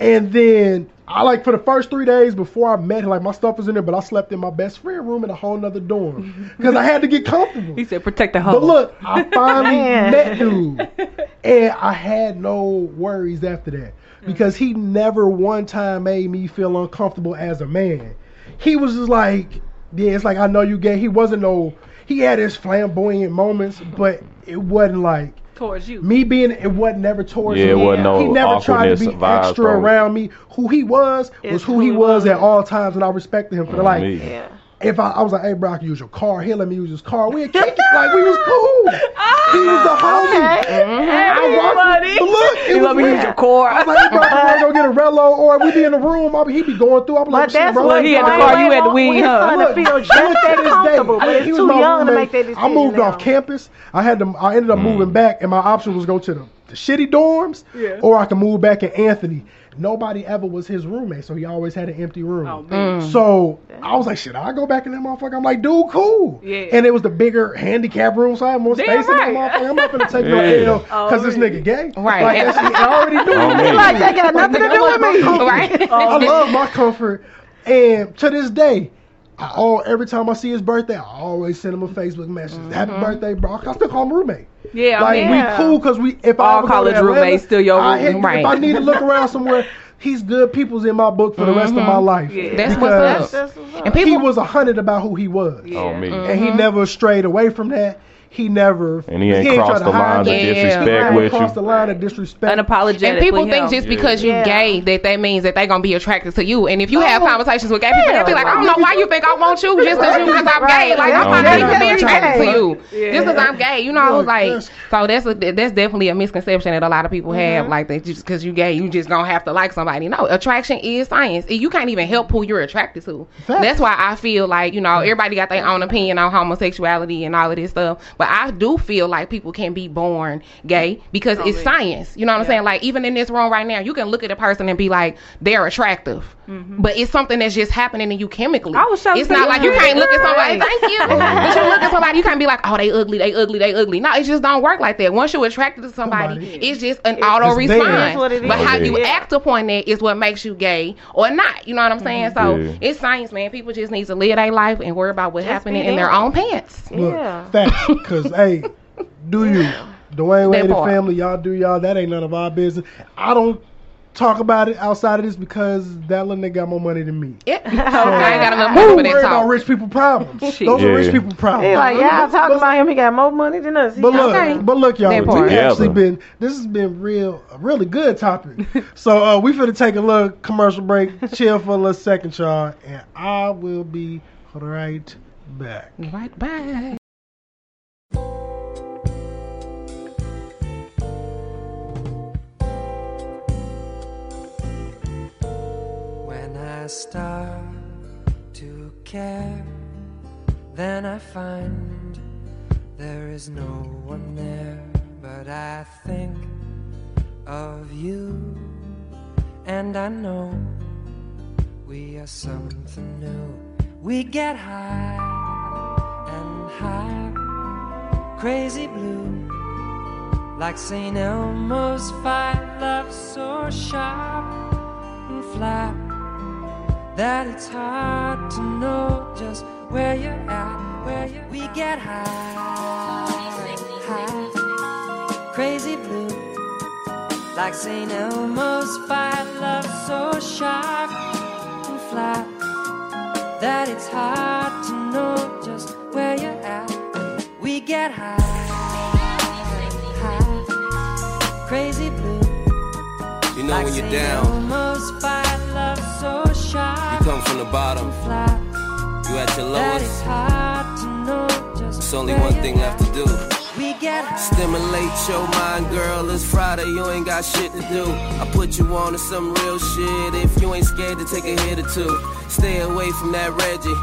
And then, I like, for the first three days before I met him, like, my stuff was in there, but I slept in my best friend room in a whole nother dorm. Because I had to get comfortable. He said, protect the home. But look, I finally met dude. And I had no worries after that. Because he never one time made me feel uncomfortable as a man. He was just like, yeah, it's like, I know you gay. He wasn't no, he had his flamboyant moments, but it wasn't like. Towards you. Me being, it wasn't never towards yeah, me. It wasn't no he never tried to be extra around me. Who he was was it's who he was, was at all times, and I respected him for mm, like, yeah. if I, I was like, hey, bro, I can use your car. He'll let me use his car. We had kick it like we was cool. Oh, he was the homie. Okay. Mm-hmm. Everybody. But look, it he let me use your car. I was like, hey, bro, I go get a Relo, or we be in the room. I mean, he be going through. I'm like, shit, bro. But that's what he had the car. You had the weed, huh? Look, look, look at this day. I mean, he was too young to make that decision. I moved off campus. I had to. I ended up moving back, and my option was go to the, the shitty dorms, or I could move back in Anthony. Nobody ever was his roommate, so he always had an empty room. Oh, mm. So I was like, shit, I go back in that motherfucker. I'm like, dude, cool. Yeah. And it was the bigger handicap room, so I had more Damn space right. in that motherfucker. I'm not gonna take yeah. no L because oh, this nigga gay. Right. Like, that's what I already do. Oh, like, that got nothing like, to do with me. Comfort. Right. Uh, I love my comfort. And to this day, I all every time I see his birthday, I always send him a Facebook message. Mm-hmm. Happy birthday, bro. I still call him roommate. Yeah, like yeah. we cool because we. If all I ever college go to Atlanta, roommates still your roommate. Right. If I need to look around somewhere, he's good. People's in my book for mm-hmm. the rest of my life. Yeah. That's what's up. That's what's up. And people, he was a hundred about who he was. Yeah. Oh, me. Mm-hmm. And he never strayed away from that. he never and he ain't, he ain't crossed the line of disrespect with you. Crossed the line of disrespect. Unapologetically. And people think just because you gay that that means that they gonna be attracted to you. And if you have conversations with gay people, they be like, I don't know why you think I want you just because you because I'm gay. Like I'm not even be attracted to you just because I'm gay. You know, I was like, so that's a, that's definitely a misconception that a lot of people have. Like that just because you gay, you just gonna have to like somebody. No, attraction is science. You can't even help who you're attracted to. That's why I feel like, you know, everybody got their own opinion on homosexuality and all of this stuff, but I do feel like people can be born gay because totally. It's science. You know what yeah. I'm saying? Like even in this room right now, you can look at a person and be like, they're attractive. Mm-hmm. But it's something that's just happening in you chemically. I was so it's not like you can't look at somebody. Thank you. But you look at somebody, you can't be like, oh, they ugly, they ugly, they ugly. No, it just don't work like that. Once you're attracted to somebody, somebody it's just an it's auto response. But is. How you yeah. act upon that is what makes you gay or not. You know what I'm saying? Mm-hmm. So yeah. it's science, man. People just need to live their life and worry about what's just happening in their own pants. Look, yeah. Facts. Because, hey, do you? Dwayne Wade and family, y'all do y'all. That ain't none of our business. I don't talk about it outside of this because that little nigga got more money than me. Yeah. So, I ain't got enough money for that talk. We're worried about rich people problems. Those yeah. are rich people problems. Yeah, like, y'all talking about him, he got more money than us. But look, okay. but look y'all, we've yeah, actually bro. been, this has been real, a really good topic. So uh, we finna take a little commercial break, chill for a little second, y'all, and I will be right back. Right back. I start to care, then I find there is no one there, but I think of you, and I know we are something new. We get high and high, crazy blue, like Saint Elmo's fire, love so sharp and flat that it's hard to know just where you're at, where you're we get high, high, crazy blue, like Saint Elmo's fire, love so sharp and flat, that it's hard to know just where you're at, we get high, high, crazy blue, you know like when you're Saint down, Elmo's fire, love so sharp. You come from the bottom, you at your lowest. It's only one thing left to do. Stimulate your mind, girl, it's Friday, you ain't got shit to do. I put you on to some real shit, if you ain't scared to take a hit or two. Stay away from that Reggie,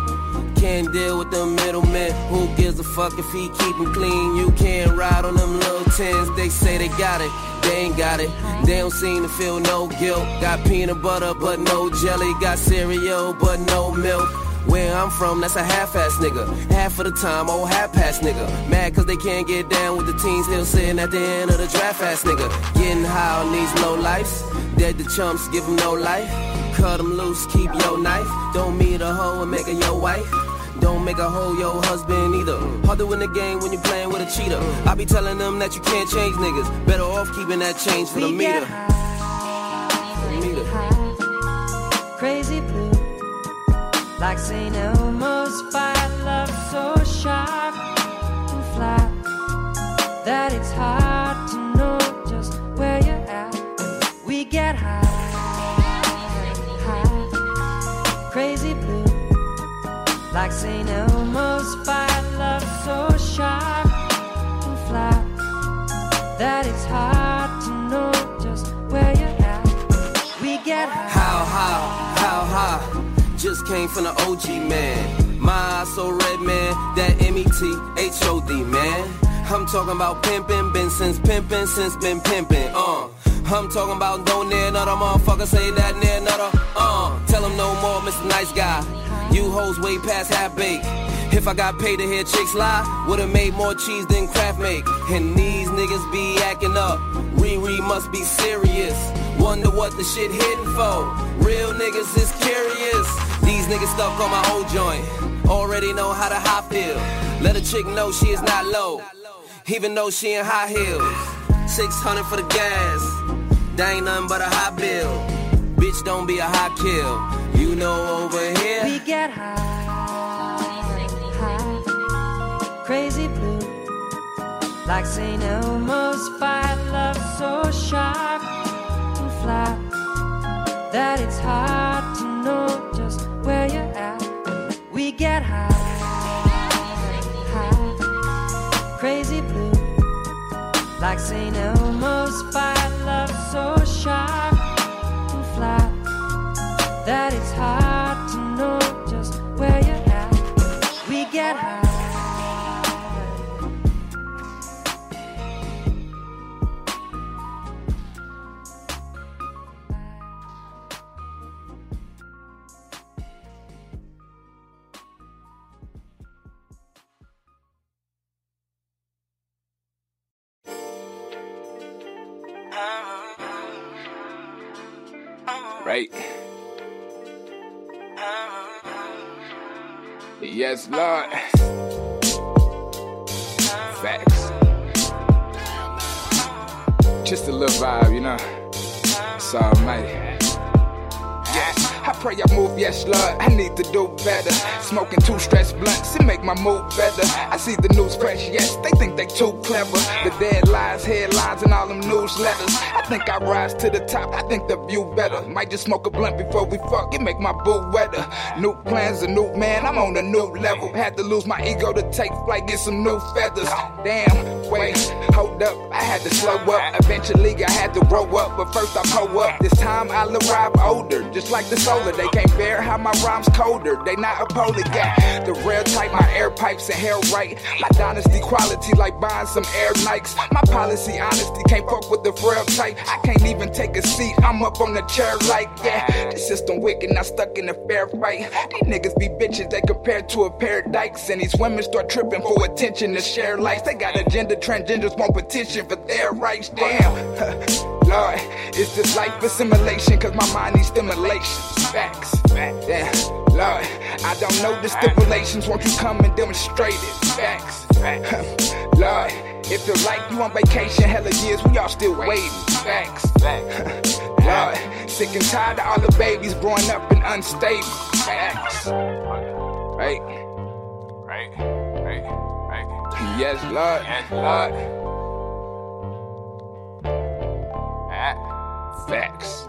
can't deal with them middlemen. Who gives a fuck if he keep them clean? You can't ride on them little tens, they say they got it. They ain't got it, they don't seem to feel no guilt. Got peanut butter but no jelly, got cereal but no milk. Where I'm from, that's a half-ass nigga. Half of the time, old half-ass nigga. Mad cause they can't get down with the teens, still sitting at the end of the draft-ass nigga. Getting high on these low lifes, dead to chumps, give them no life. Cut them loose, keep your knife. Don't meet a hoe and make her your wife. Don't make a hoe your husband either. Hard to win the game when you're playing with a cheater. I be telling them that you can't change niggas. Better off keeping that change for the meter. High, crazy blue, like Saint Elmo's fire, love so sharp and flat that it's hard to know just where you're at. We get high, high, crazy blue. Like Saint Elmo's fire, love so sharp and flat that it's hard to know just where you're at. We get high. How high, how high, just came from the O G, man. My eyes so red, man, that M E T H O D, man. I'm talking about pimpin', been since pimpin', since been pimpin', uh. I'm talking about no near another motherfucker, say that near another, uh. Tell him no more, Mister Nice Guy. You hoes way past half-baked. If I got paid to hear chicks lie, would've made more cheese than Kraft make. And these niggas be acting up. Riri must be serious. Wonder what the shit hidden for. Real niggas is curious. These niggas stuck on my old joint. Already know how to high feel. Let a chick know she is not low, even though she in high heels. six hundred for the gas. That ain't nothing but a high bill. Bitch, don't be a high kill. You know over here we get high, high, crazy blue, Like Saint Elmo's fire, love so sharp and flat that it's hard to know just where you're at. We get high, high, crazy blue. Like Saint Elmo's fire, love so sharp and flat that it's hard to know just where you're at. We get high. Right. Yes, Lord. Facts. Just a little vibe, you know. It's almighty. I pray I move, yes, Lord, I need to do better. Smoking two stress blunts, it make my mood better. I see the news fresh, yes, they think they too clever. The deadlines, headlines, and all them newsletters. I think I rise to the top, I think the view better. Might just smoke a blunt before we fuck, it make my boo wetter. New plans, a new man, I'm on a new level. Had to lose my ego to take flight, get some new feathers. Damn, wait, hold up, I had to slow up. Eventually I had to grow up, but first I pull up. This time I'll arrive older, just like the solar. They can't bear how my rhymes colder. They not a polar guy. The rare type, my air pipes and hair right. My dynasty quality like buying some air Nikes. My policy honesty can't fuck with the frail type. I can't even take a seat. I'm up on the chair like yeah. The system wicked, not stuck in a fair fight. These niggas be bitches, they compared to a pair of dykes. And these women start tripping for attention to share likes. They got agenda, transgenders won't petition for their rights. Damn. Lord, it's just life a simulation, cause my mind needs stimulation. Facts, yeah. Lord, I don't know the stipulations, won't you come and demonstrate it? Facts, Lord, it feels like you on vacation, hella years, we all still waiting. Facts, Lord, sick and tired of all the babies growing up and unstable. Facts, right, right, right, right. Yes, Lord, yes, Lord. Facts.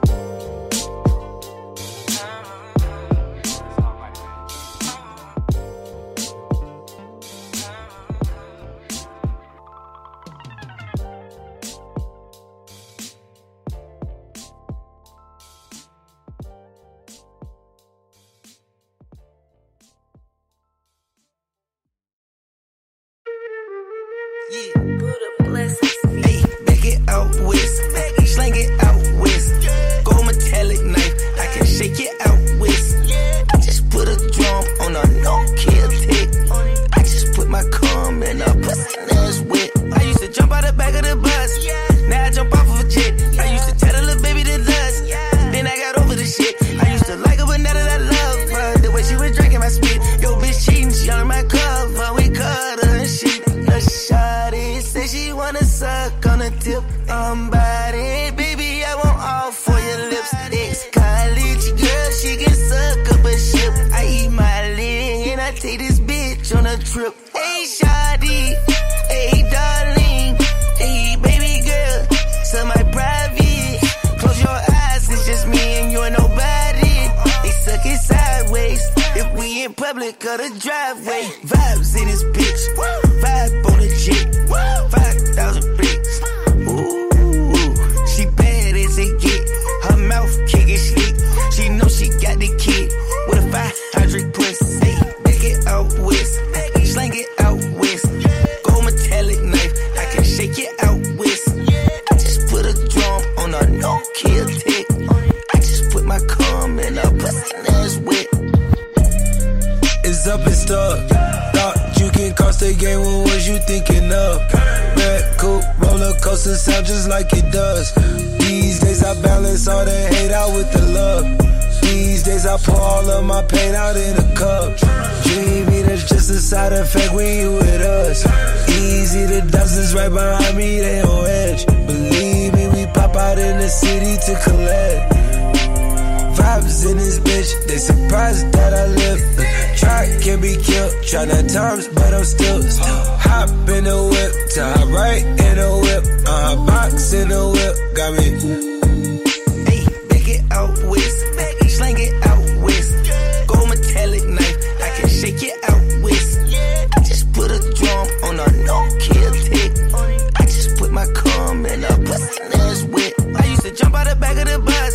I can be killed, tryna times, but I'm still, still hop in the whip, to hop right in the whip, uh -huh, box in the whip, got me. Hey, back it out with, slang it out with, go metallic knife, I can shake it out with. I just put a drum on a no kill tick. I just put my cum in a pussy nut whip. I used to jump out the back of the bus,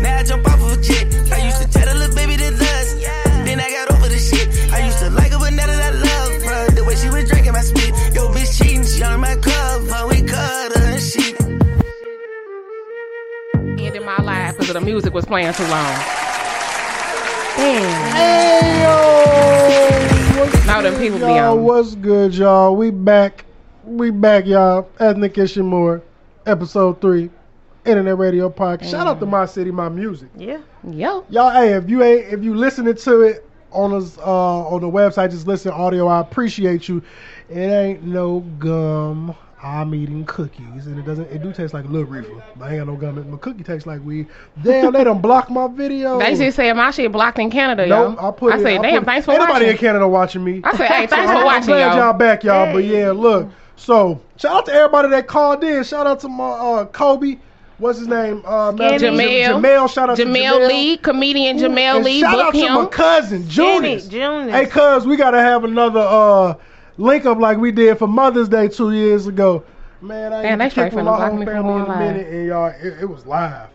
now I jump off of a jet. I used to tell a little baby to dust, then I got over the shit. I used to like her, but now that I love her, the way she was drinking my spit. Yo, bitch cheating, she on my cover, we cut her and shit. Ended my life because the music was playing too long. Damn. Hey, yo! Now them people be on. What's good, y'all? We back. We back, y'all. Ethnic Ish and More, episode three. Internet radio podcast. Shout out to my city, my music. Yeah, yo, y'all. Hey, if you ain't, if you listening to it on us uh, on the website, just listen audio. I appreciate you. It ain't no gum. I'm eating cookies, and it doesn't. It do taste like a little reefer. But I ain't got no gum. My cookie tastes like weed. Damn, they done blocked my video. They just said my shit blocked in Canada, y'all. No, I put. I in, said, I damn, put, thanks for ain't watching. Nobody in Canada watching me. I said, hey, thanks so for I'm watching, y'all. Glad y'all back, y'all. Hey. But yeah, look. So shout out to everybody that called in. Shout out to my uh, Kobe. What's his name? Uh, Jamel. Jamel. Shout out Jamel to Jamel Lee, comedian Jamel Ooh, Lee. Shout out him. to my cousin Junior. Hey, cuz, we gotta have another uh, link up like we did for Mother's Day two years ago. Man, I ain't checked with my whole family in a minute, and y'all, it, it was live.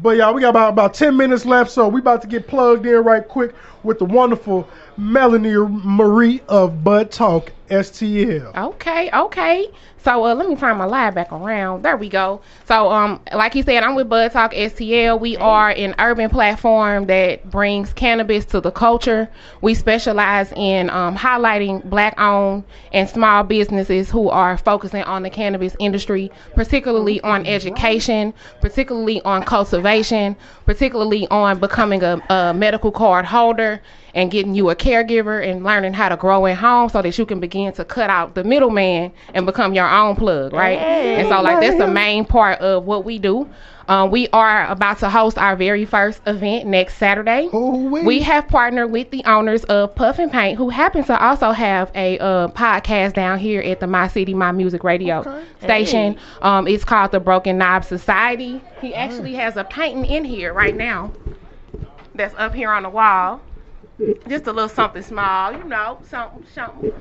But y'all, we got about about ten minutes left, so we about to get plugged in right quick with the wonderful Melanie Marie of Bud Talk S T L. Okay, okay. So uh, let me turn my live back around. There we go. So um, like you said, I'm with Bud Talk S T L. We are an urban platform that brings cannabis to the culture. We specialize in um, highlighting Black-owned and small businesses who are focusing on the cannabis industry, particularly on education, particularly on cultivation, particularly on becoming a, a medical card holder, and getting you a caregiver and learning how to grow in home so that you can begin to cut out the middleman and become your own plug, right? Hey, and so, like, that's the main part of what we do. Um, we are about to host our very first event next Saturday. Ooh, we. we have partnered with the owners of Puff and Paint, who happen to also have a uh, podcast down here at the My City, My Music radio okay. station. Hey. Um, it's called The Broken Knob Society. He All actually right. has a painting in here right now that's up here on the wall. Just a little something small, you know, something, something.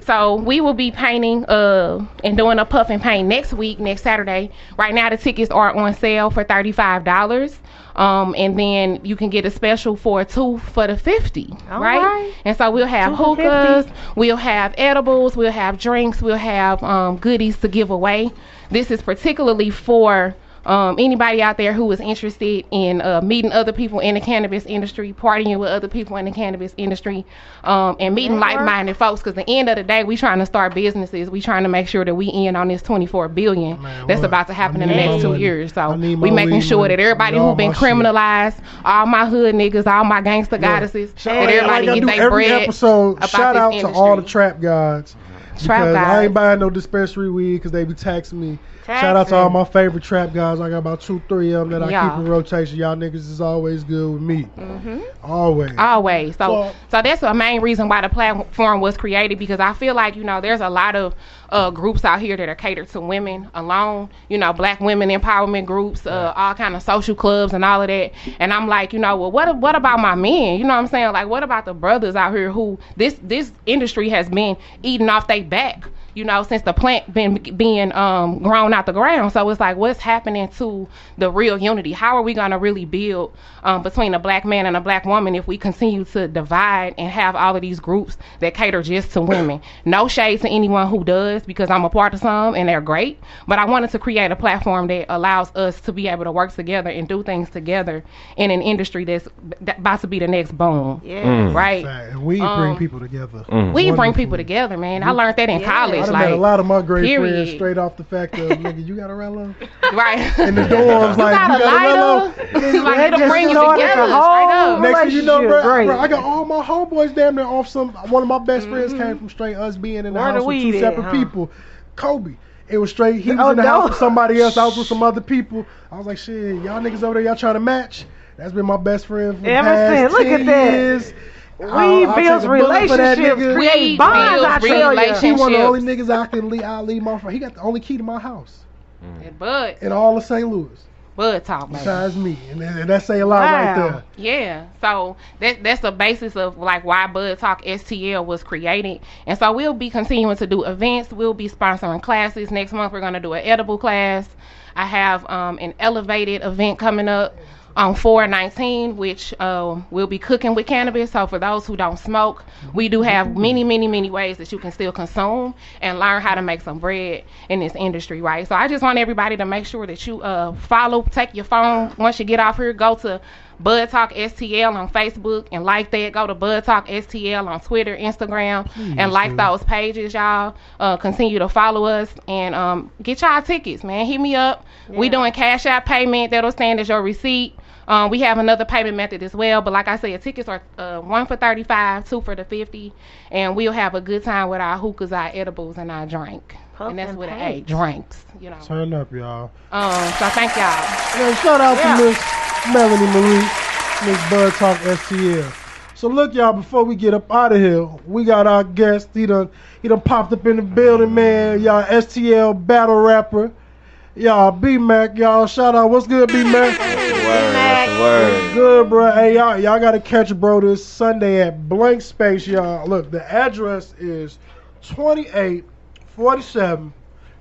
So we will be painting uh, and doing a puff and paint next week, next Saturday. Right now the tickets are on sale for thirty-five dollars. Um, and then you can get a special for two for the fifty, All right? right? And so we'll have hookahs, we'll have edibles, we'll have drinks, we'll have um, goodies to give away. This is particularly for... Um, anybody out there who is interested in uh, meeting other people in the cannabis industry, partying with other people in the cannabis industry, um, and meeting mm-hmm. like-minded folks, because at the end of the day, we trying to start businesses. We trying to make sure that we end on this twenty-four billion dollars Man, that's what? about to happen in the next two years. So we making weed, sure man. that everybody who's been criminalized, shit. all my hood niggas, all my gangster yeah. goddesses, shout that everybody like get their bread episode, about Shout out industry. to all the trap gods. Trap guys. I ain't buying no dispensary weed because they be taxing me. Taxing. Shout out to all my favorite trap guys. I got about two, three of them that Y'all. I keep in rotation. Y'all niggas is always good with me. Mm-hmm. Always. Always. So, well, so that's the main reason why the platform was created, because I feel like, you know, there's a lot of uh, groups out here that are catered to women alone. You know, Black women empowerment groups, uh, all kind of social clubs and all of that. And I'm like, you know, well, what what about my men? You know what I'm saying? Like, what about the brothers out here who this this industry has been eating off their back, you know, since the plant been being um grown out the ground? So it's like, what's happening to the real unity? How are we going to really build um between a Black man and a Black woman if we continue to divide and have all of these groups that cater just to women? No shade to anyone who does, because I'm a part of some and they're great, but I wanted to create a platform that allows us to be able to work together and do things together in an industry that's about to be the next boom. Yeah. Mm. Right. And we um, bring people together. Mm. We Wonderful. bring people together, man. I learned that in yeah. college. I done like, met a lot of my great period. friends straight off the fact of, nigga, you got a rello? Right. In the dorms, like, you got a rello? Like, it'll bring you together straight up. Next thing you know, bro, bro, I got all my homeboys damn near off some, one of my best mm-hmm. friends came from straight us being in the Where house with two at, separate huh? people. Kobe. It was straight, he was oh, in the no. house with somebody else, I was with some other people. I was like, shit, y'all niggas over there, y'all trying to match? That's been my best friend for the past ten years. Look at that. We I'll, build I'll relationships, create bonds. I tell you, he one of the only niggas I can leave. I leave my friend. He got the only key to my house. Mm. And Bud. In all of Saint Louis. Bud talk. Besides me, and, and that say a lot wow. right there. Yeah. So that that's the basis of like why Bud Talk S T L was created. And so we'll be continuing to do events. We'll be sponsoring classes. Next month we're gonna do an edible class. I have um, an elevated event coming up on four nineteen, which uh, we'll be cooking with cannabis. So for those who don't smoke, we do have many, many, many ways that you can still consume and learn how to make some bread in this industry, right? So I just want everybody to make sure that you uh, follow, take your phone. Once you get off here, go to Bud Talk S T L on Facebook and like that. Go to Bud Talk S T L on Twitter, Instagram, Please, and like man. those pages, y'all. Uh, continue to follow us and um, get y'all tickets, man. Hit me up. Yeah. We doing cash out payment. That'll stand as your receipt. Um, we have another payment method as well. But like I said, tickets are uh, one for thirty-five, two for the fifty. And we'll have a good time with our hookahs, our edibles, and our drink. Puff and that's and what it ain't drinks, you know. Turn up, y'all. Um, so thank y'all. Yeah, shout out yeah. to Miss Melanie Marie, Miss Bud Talk S T L. So look, y'all, before we get up out of here, we got our guest. He done, he done popped up in the building, man. Y'all S T L battle rapper. Y'all B-Mac, y'all. Shout out. What's good, B-Mac? What's the word? What's good, bro? Hey, y'all, y'all got to catch bro this Sunday at Blank Space, y'all. Look, the address is twenty-eight forty-seven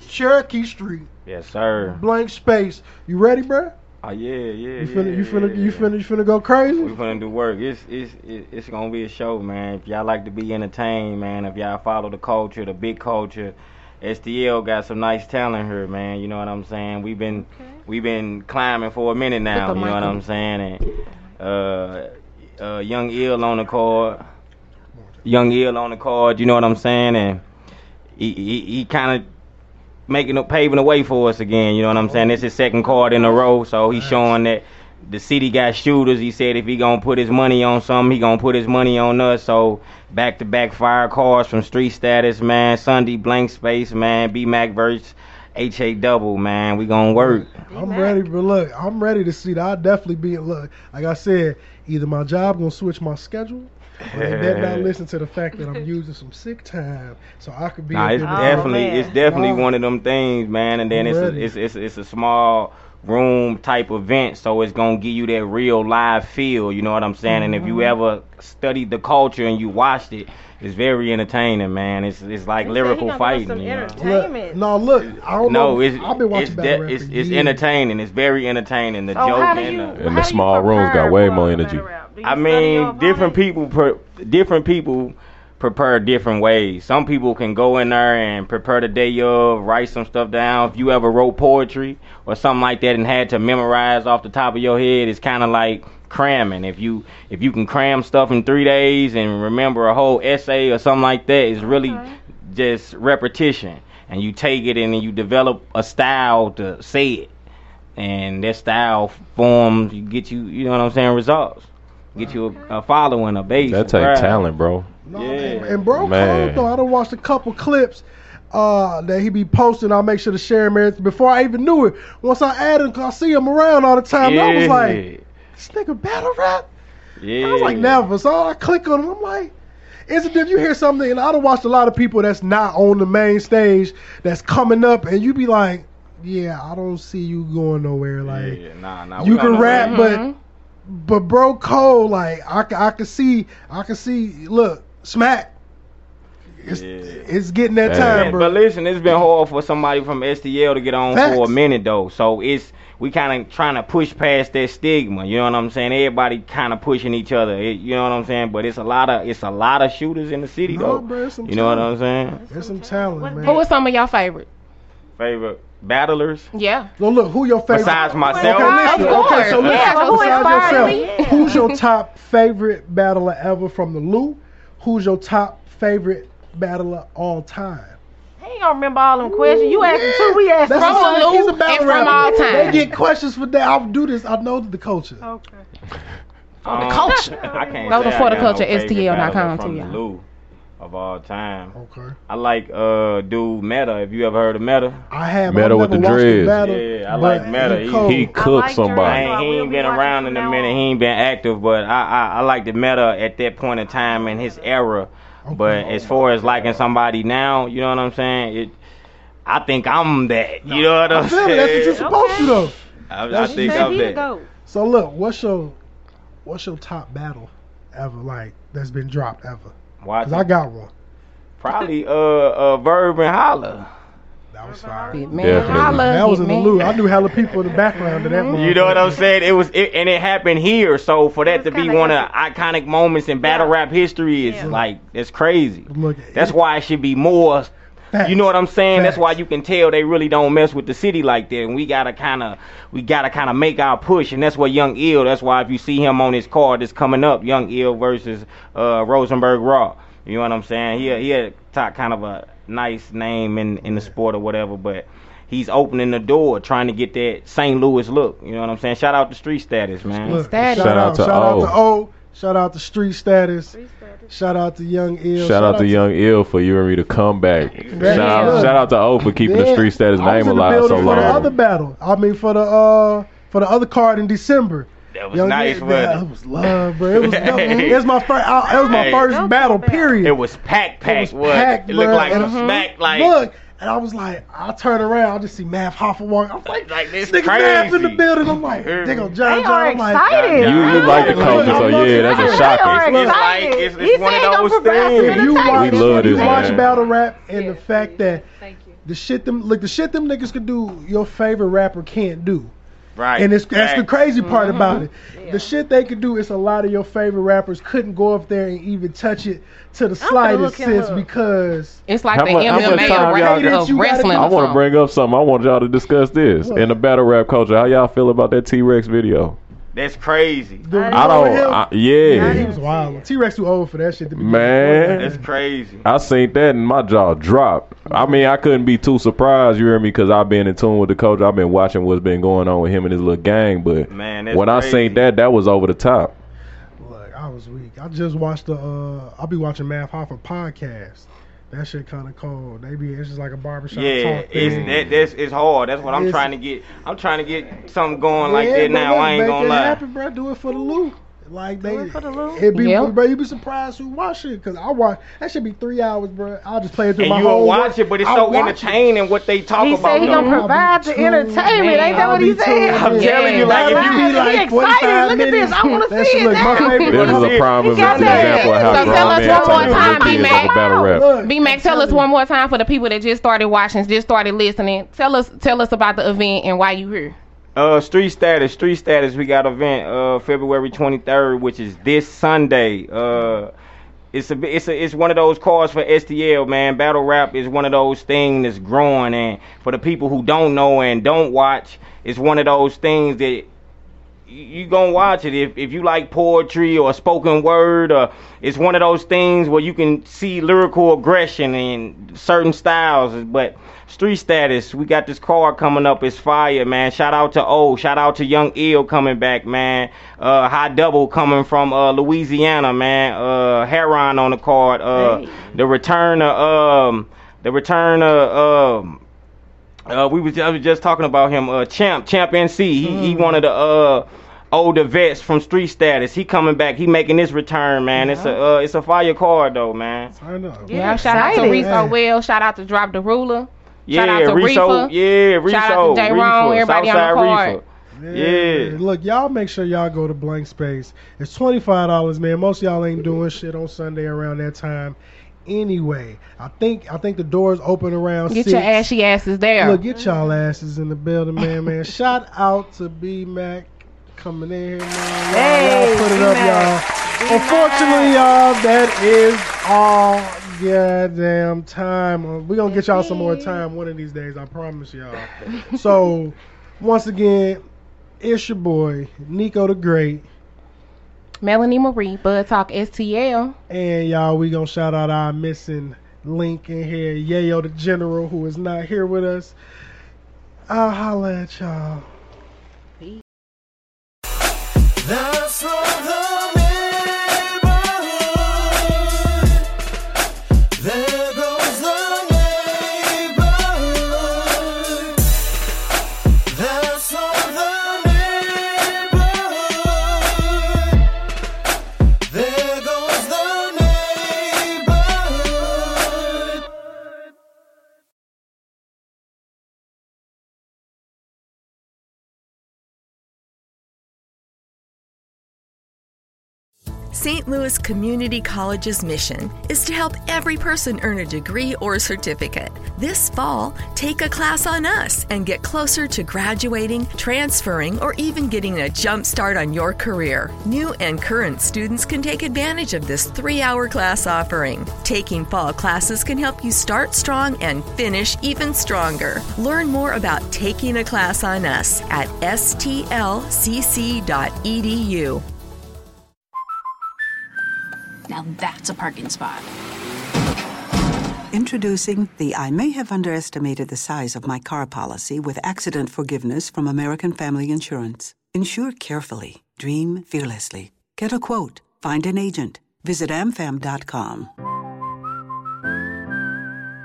Cherokee Street. Yes, sir. Blank Space. You ready, bro? Oh yeah, yeah. You finna, yeah, you finna, yeah. you finna, you finna go crazy. We finna do work. It's, it's, it's gonna be a show, man. If y'all like to be entertained, man. If y'all follow the culture, the big culture, S T L got some nice talent here, man. You know what I'm saying? We've been, okay. we've been climbing for a minute now. You know what I'm saying? And uh, uh, Young Ill on the card, Young Ill on the card. You know what I'm saying? And he, he, he kind of. making up paving the way for us again, you know what I'm saying? This is his second card in a row, so he's showing that the city got shooters. He said if he gonna put his money on something, he gonna put his money on us. So back to back fire cards from Street Status, man. Sunday Blank Space, man. B-Mac versus H A double, man. We gonna work. I'm B-Mac. ready, but look, I'm ready to see that. I'll definitely be in luck. Like I said, either my job gonna switch my schedule. But they better not listen to the fact that I'm using some sick time, so I could be. Nah, it's definitely, oh, it's definitely one of them things, man. And then it's a, it's it's it's a small room type event, so it's gonna give you that real live feel. You know what I'm saying? Mm-hmm. And if you ever studied the culture and you watched it, it's very entertaining, man. It's it's like you lyrical fighting. Some you know? Entertainment. Look, no, look, I don't no, know. It's, I've been watching that. De- it's it's entertaining. It's very entertaining. The so joke you, and, the, and the small rooms got way more energy. I mean, different people per, different people prepare different ways. Some people can go in there and prepare the day of, write some stuff down. If you ever wrote poetry or something like that and had to memorize off the top of your head, it's kind of like cramming. If you if you can cram stuff in three days and remember a whole essay or something like that, it's really okay. just repetition. And you take it and then you develop a style to say it. And that style forms, you get you, you know what I'm saying, results. Get you a, a following, a base. That take talent, bro. No, yeah. And bro, man. Though, I done watched a couple clips uh, that he be posting. I'll make sure to share him. Before I even knew it, once I added him, I see him around all the time. Yeah. I was like, this nigga battle rap? Yeah. I was like, never. So I click on him. I'm like, incident, you hear something. And I done watched a lot of people that's not on the main stage that's coming up. And you be like, yeah, I don't see you going nowhere. Like, yeah, nah, nah, you can rap, but... Mm-hmm. But bro, Cole, like I, I can see, I can see. Look, Smack, it's, yeah. it's getting that time, yeah, bro. But listen, it's been hard for somebody from S T L to get on Facts. for a minute though. So it's we kind of trying to push past that stigma. You know what I'm saying? Everybody kind of pushing each other. It, you know what I'm saying? But it's a lot of it's a lot of shooters in the city no, though. Bro, some you talent. know what I'm saying? There's some talent, man. Who was some of y'all favorite? Favorite. Battlers? Yeah. Well, look, who your favorite? Besides myself? Okay, listen, okay so listen. Yeah, so besides who yourself, me? Who's your top favorite battler ever from the Lou? Who's your top favorite battler all time? He ain't gonna remember all them Ooh, questions. You asked yeah. them too. We asked That's from the Lou and from rapper. all time. They get questions for that. I'll do this. I know the culture. Okay. For um, the culture. I can't Go to for the culture, S T L dot com to y'all. of all time. Okay. I like uh dude Meta. If you ever heard of Meta, I have. Meta with the dreads. Yeah, I like Meta. He, he cooked like somebody. I ain't, he ain't been around in a minute. He ain't been active, but I I, I like the Meta at that point in time in his era. Okay. But as far as liking somebody now, you know what I'm saying? It. I think I'm that. You know what I'm saying? That's what you're supposed okay. to do. I, I think I'm that. So look, what's your what's your top battle ever? Like that's been dropped ever? Because I got one. Probably uh, uh, Verb and Holla. That was fire. Man, yeah, that was in the loop. I knew hella people in the background of that one. You know what I'm saying? It was, it, and it happened here. So for that to be one of the iconic moments in battle yeah. rap history is yeah. like it's crazy. Look, that's it, why it should be more. Facts. You know what I'm saying? Facts. That's why you can tell they really don't mess with the city like that. And we gotta kind of, we gotta kind of make our push. And that's what Young Ill. That's why if you see him on his card that's coming up, Young Ill versus uh, Rosenberg Raw. You know what I'm saying? He he had top kind of a nice name in, in the sport or whatever, but he's opening the door, trying to get that Saint Louis look. You know what I'm saying? Shout out to Street Status, man. Look, shout, shout out, out to shout O. Out to O. Shout out to Street Status. Street Status. Shout out to Young Ill. Shout, shout out, out to Young Ill for you and me to come back. Shout out, shout out to O for keeping yeah. the Street Status name alive so long. For the other battle, I mean for the uh for the other card in December. That was Young nice, Ill, but nah, it was love, bro. It was, it was my first. It was my hey, first battle. Period. It was packed, packed. It, was packed, it looked like and, some uh-huh. smack, like look. And I was like, I turn around, I just see Math Hoffa walking. I was like, like this nigga Math in the building. I'm like, they go John John. I'm like, excited. You, you like the culture, so yeah, that's a shocker. It's like, it's, it's one of those things. You watch, we love you this, watch man. Battle rap, and yeah, the fact that thank you. the shit them, like the shit them niggas could do, your favorite rapper can't do. Right. And it's that's the crazy part mm-hmm. about it. Yeah. The shit they could do is a lot of your favorite rappers couldn't go up there and even touch it to the slightest sense because it's like the M M A of wrestling. I want to bring up something. I want y'all to discuss this what? in the battle rap culture. How y'all feel about that T-Rex video? That's crazy. Dude, I don't. I, yeah. He was wild. T-Rex too old for that shit. To be man, that's crazy. I seen that and my jaw dropped. I mean, I couldn't be too surprised. You hear me? Because I've been in tune with the coach. I've been watching what's been going on with him and his little gang. But man, that's when crazy. I seen that, that was over the top. Look, I was weak. I just watched the. Uh, I'll be watching Math Hoffa podcast. That shit kind of cold. They be, it's just like a barbershop yeah, talk thing. Yeah, it's, that, that's, it's hard. That's what I'm it's, trying to get. I'm trying to get something going yeah, like that now. I ain't going to lie. Happen, bro. Do it for the loot. Like they, it for the loot. It be, yep. bro, you be surprised who watch it. Because I watch, that should be three hours, bro. I'll just play it through and my whole life. And you watch it, but it's I'll so entertaining it. What they talk he about. He said he going to provide the entertainment. Man, ain't that what he said? I'm yeah. telling you, like, if you be like forty-five look at this. I want to see it. This is a prime example of how grown man time is over battle rap. B-Mac, tell us one more time for the people that just started watching, just started listening. Tell us, tell us about the event and why you here. Uh, Street Status, Street Status. We got an event uh, February twenty-third, which is this Sunday. Uh, it's a, it's a, it's one of those calls for S T L, man. Battle rap is one of those things that's growing, and for the people who don't know and don't watch, it's one of those things that you gonna watch it if if you like poetry or spoken word. Or it's one of those things where you can see lyrical aggression in certain styles, but. Street Status, we got this card coming up. It's fire, man. Shout out to O. Shout out to Young Ill coming back, man. Uh, High Double coming from uh, Louisiana, man. Uh, Heron on the card. Uh, hey. The return of um, the return of um, uh, we was I was just talking about him. Uh, Champ, Champ N C. He mm. he wanted to uh. older vets from Street Status. He coming back. He making his return, man. Yeah. It's a uh, it's a fire card though, man. Turn up. Yeah, yeah. Shout out to Rezo Will. Shout out to Drop the Ruler. Yeah, shout out to Reefa. Yeah, Reefa. Shout out to J. Ron, everybody Southside on the card. Yeah. yeah. Look, y'all make sure y'all go to Blank Space. It's twenty-five dollars, man. Most of y'all ain't doing shit on Sunday around that time. Anyway, I think I think the doors open around six. Get your ashy asses there. Look, get y'all asses in the building, man, man. Shout out to B-Mac coming in here, man. Hey, y'all put it B-Mac. Up, y'all. Unfortunately, y'all, that is all goddamn time. We're going to get y'all some more time one of these days. I promise y'all. So, once again, it's your boy, Nico the Great. Melanie Marie, Bud Talk S T L. And y'all, we going to shout out our missing Lincoln here, Yayo the General, who is not here with us. I'll holla at y'all. Peace. That's all the neighborhood. Saint Louis Community College's mission is to help every person earn a degree or certificate. This fall, take a class on us and get closer to graduating, transferring, or even getting a jump start on your career. New and current students can take advantage of this three-hour class offering. Taking fall classes can help you start strong and finish even stronger. Learn more about taking a class on us at S T L C C dot E D U. Now that's a parking spot. Introducing the I may have underestimated the size of my car policy with accident forgiveness from American Family Insurance. Insure carefully. Dream fearlessly. Get a quote. Find an agent. Visit A M Fam dot com.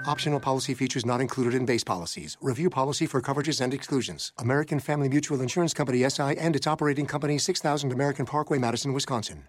Optional policy features not included in base policies. Review policy for coverages and exclusions. American Family Mutual Insurance Company, S I and its operating company, six thousand American Parkway, Madison, Wisconsin.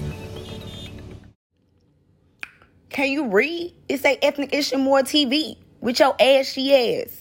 Can you read? It's a Ethnic Ish and More T V with your ashy ass.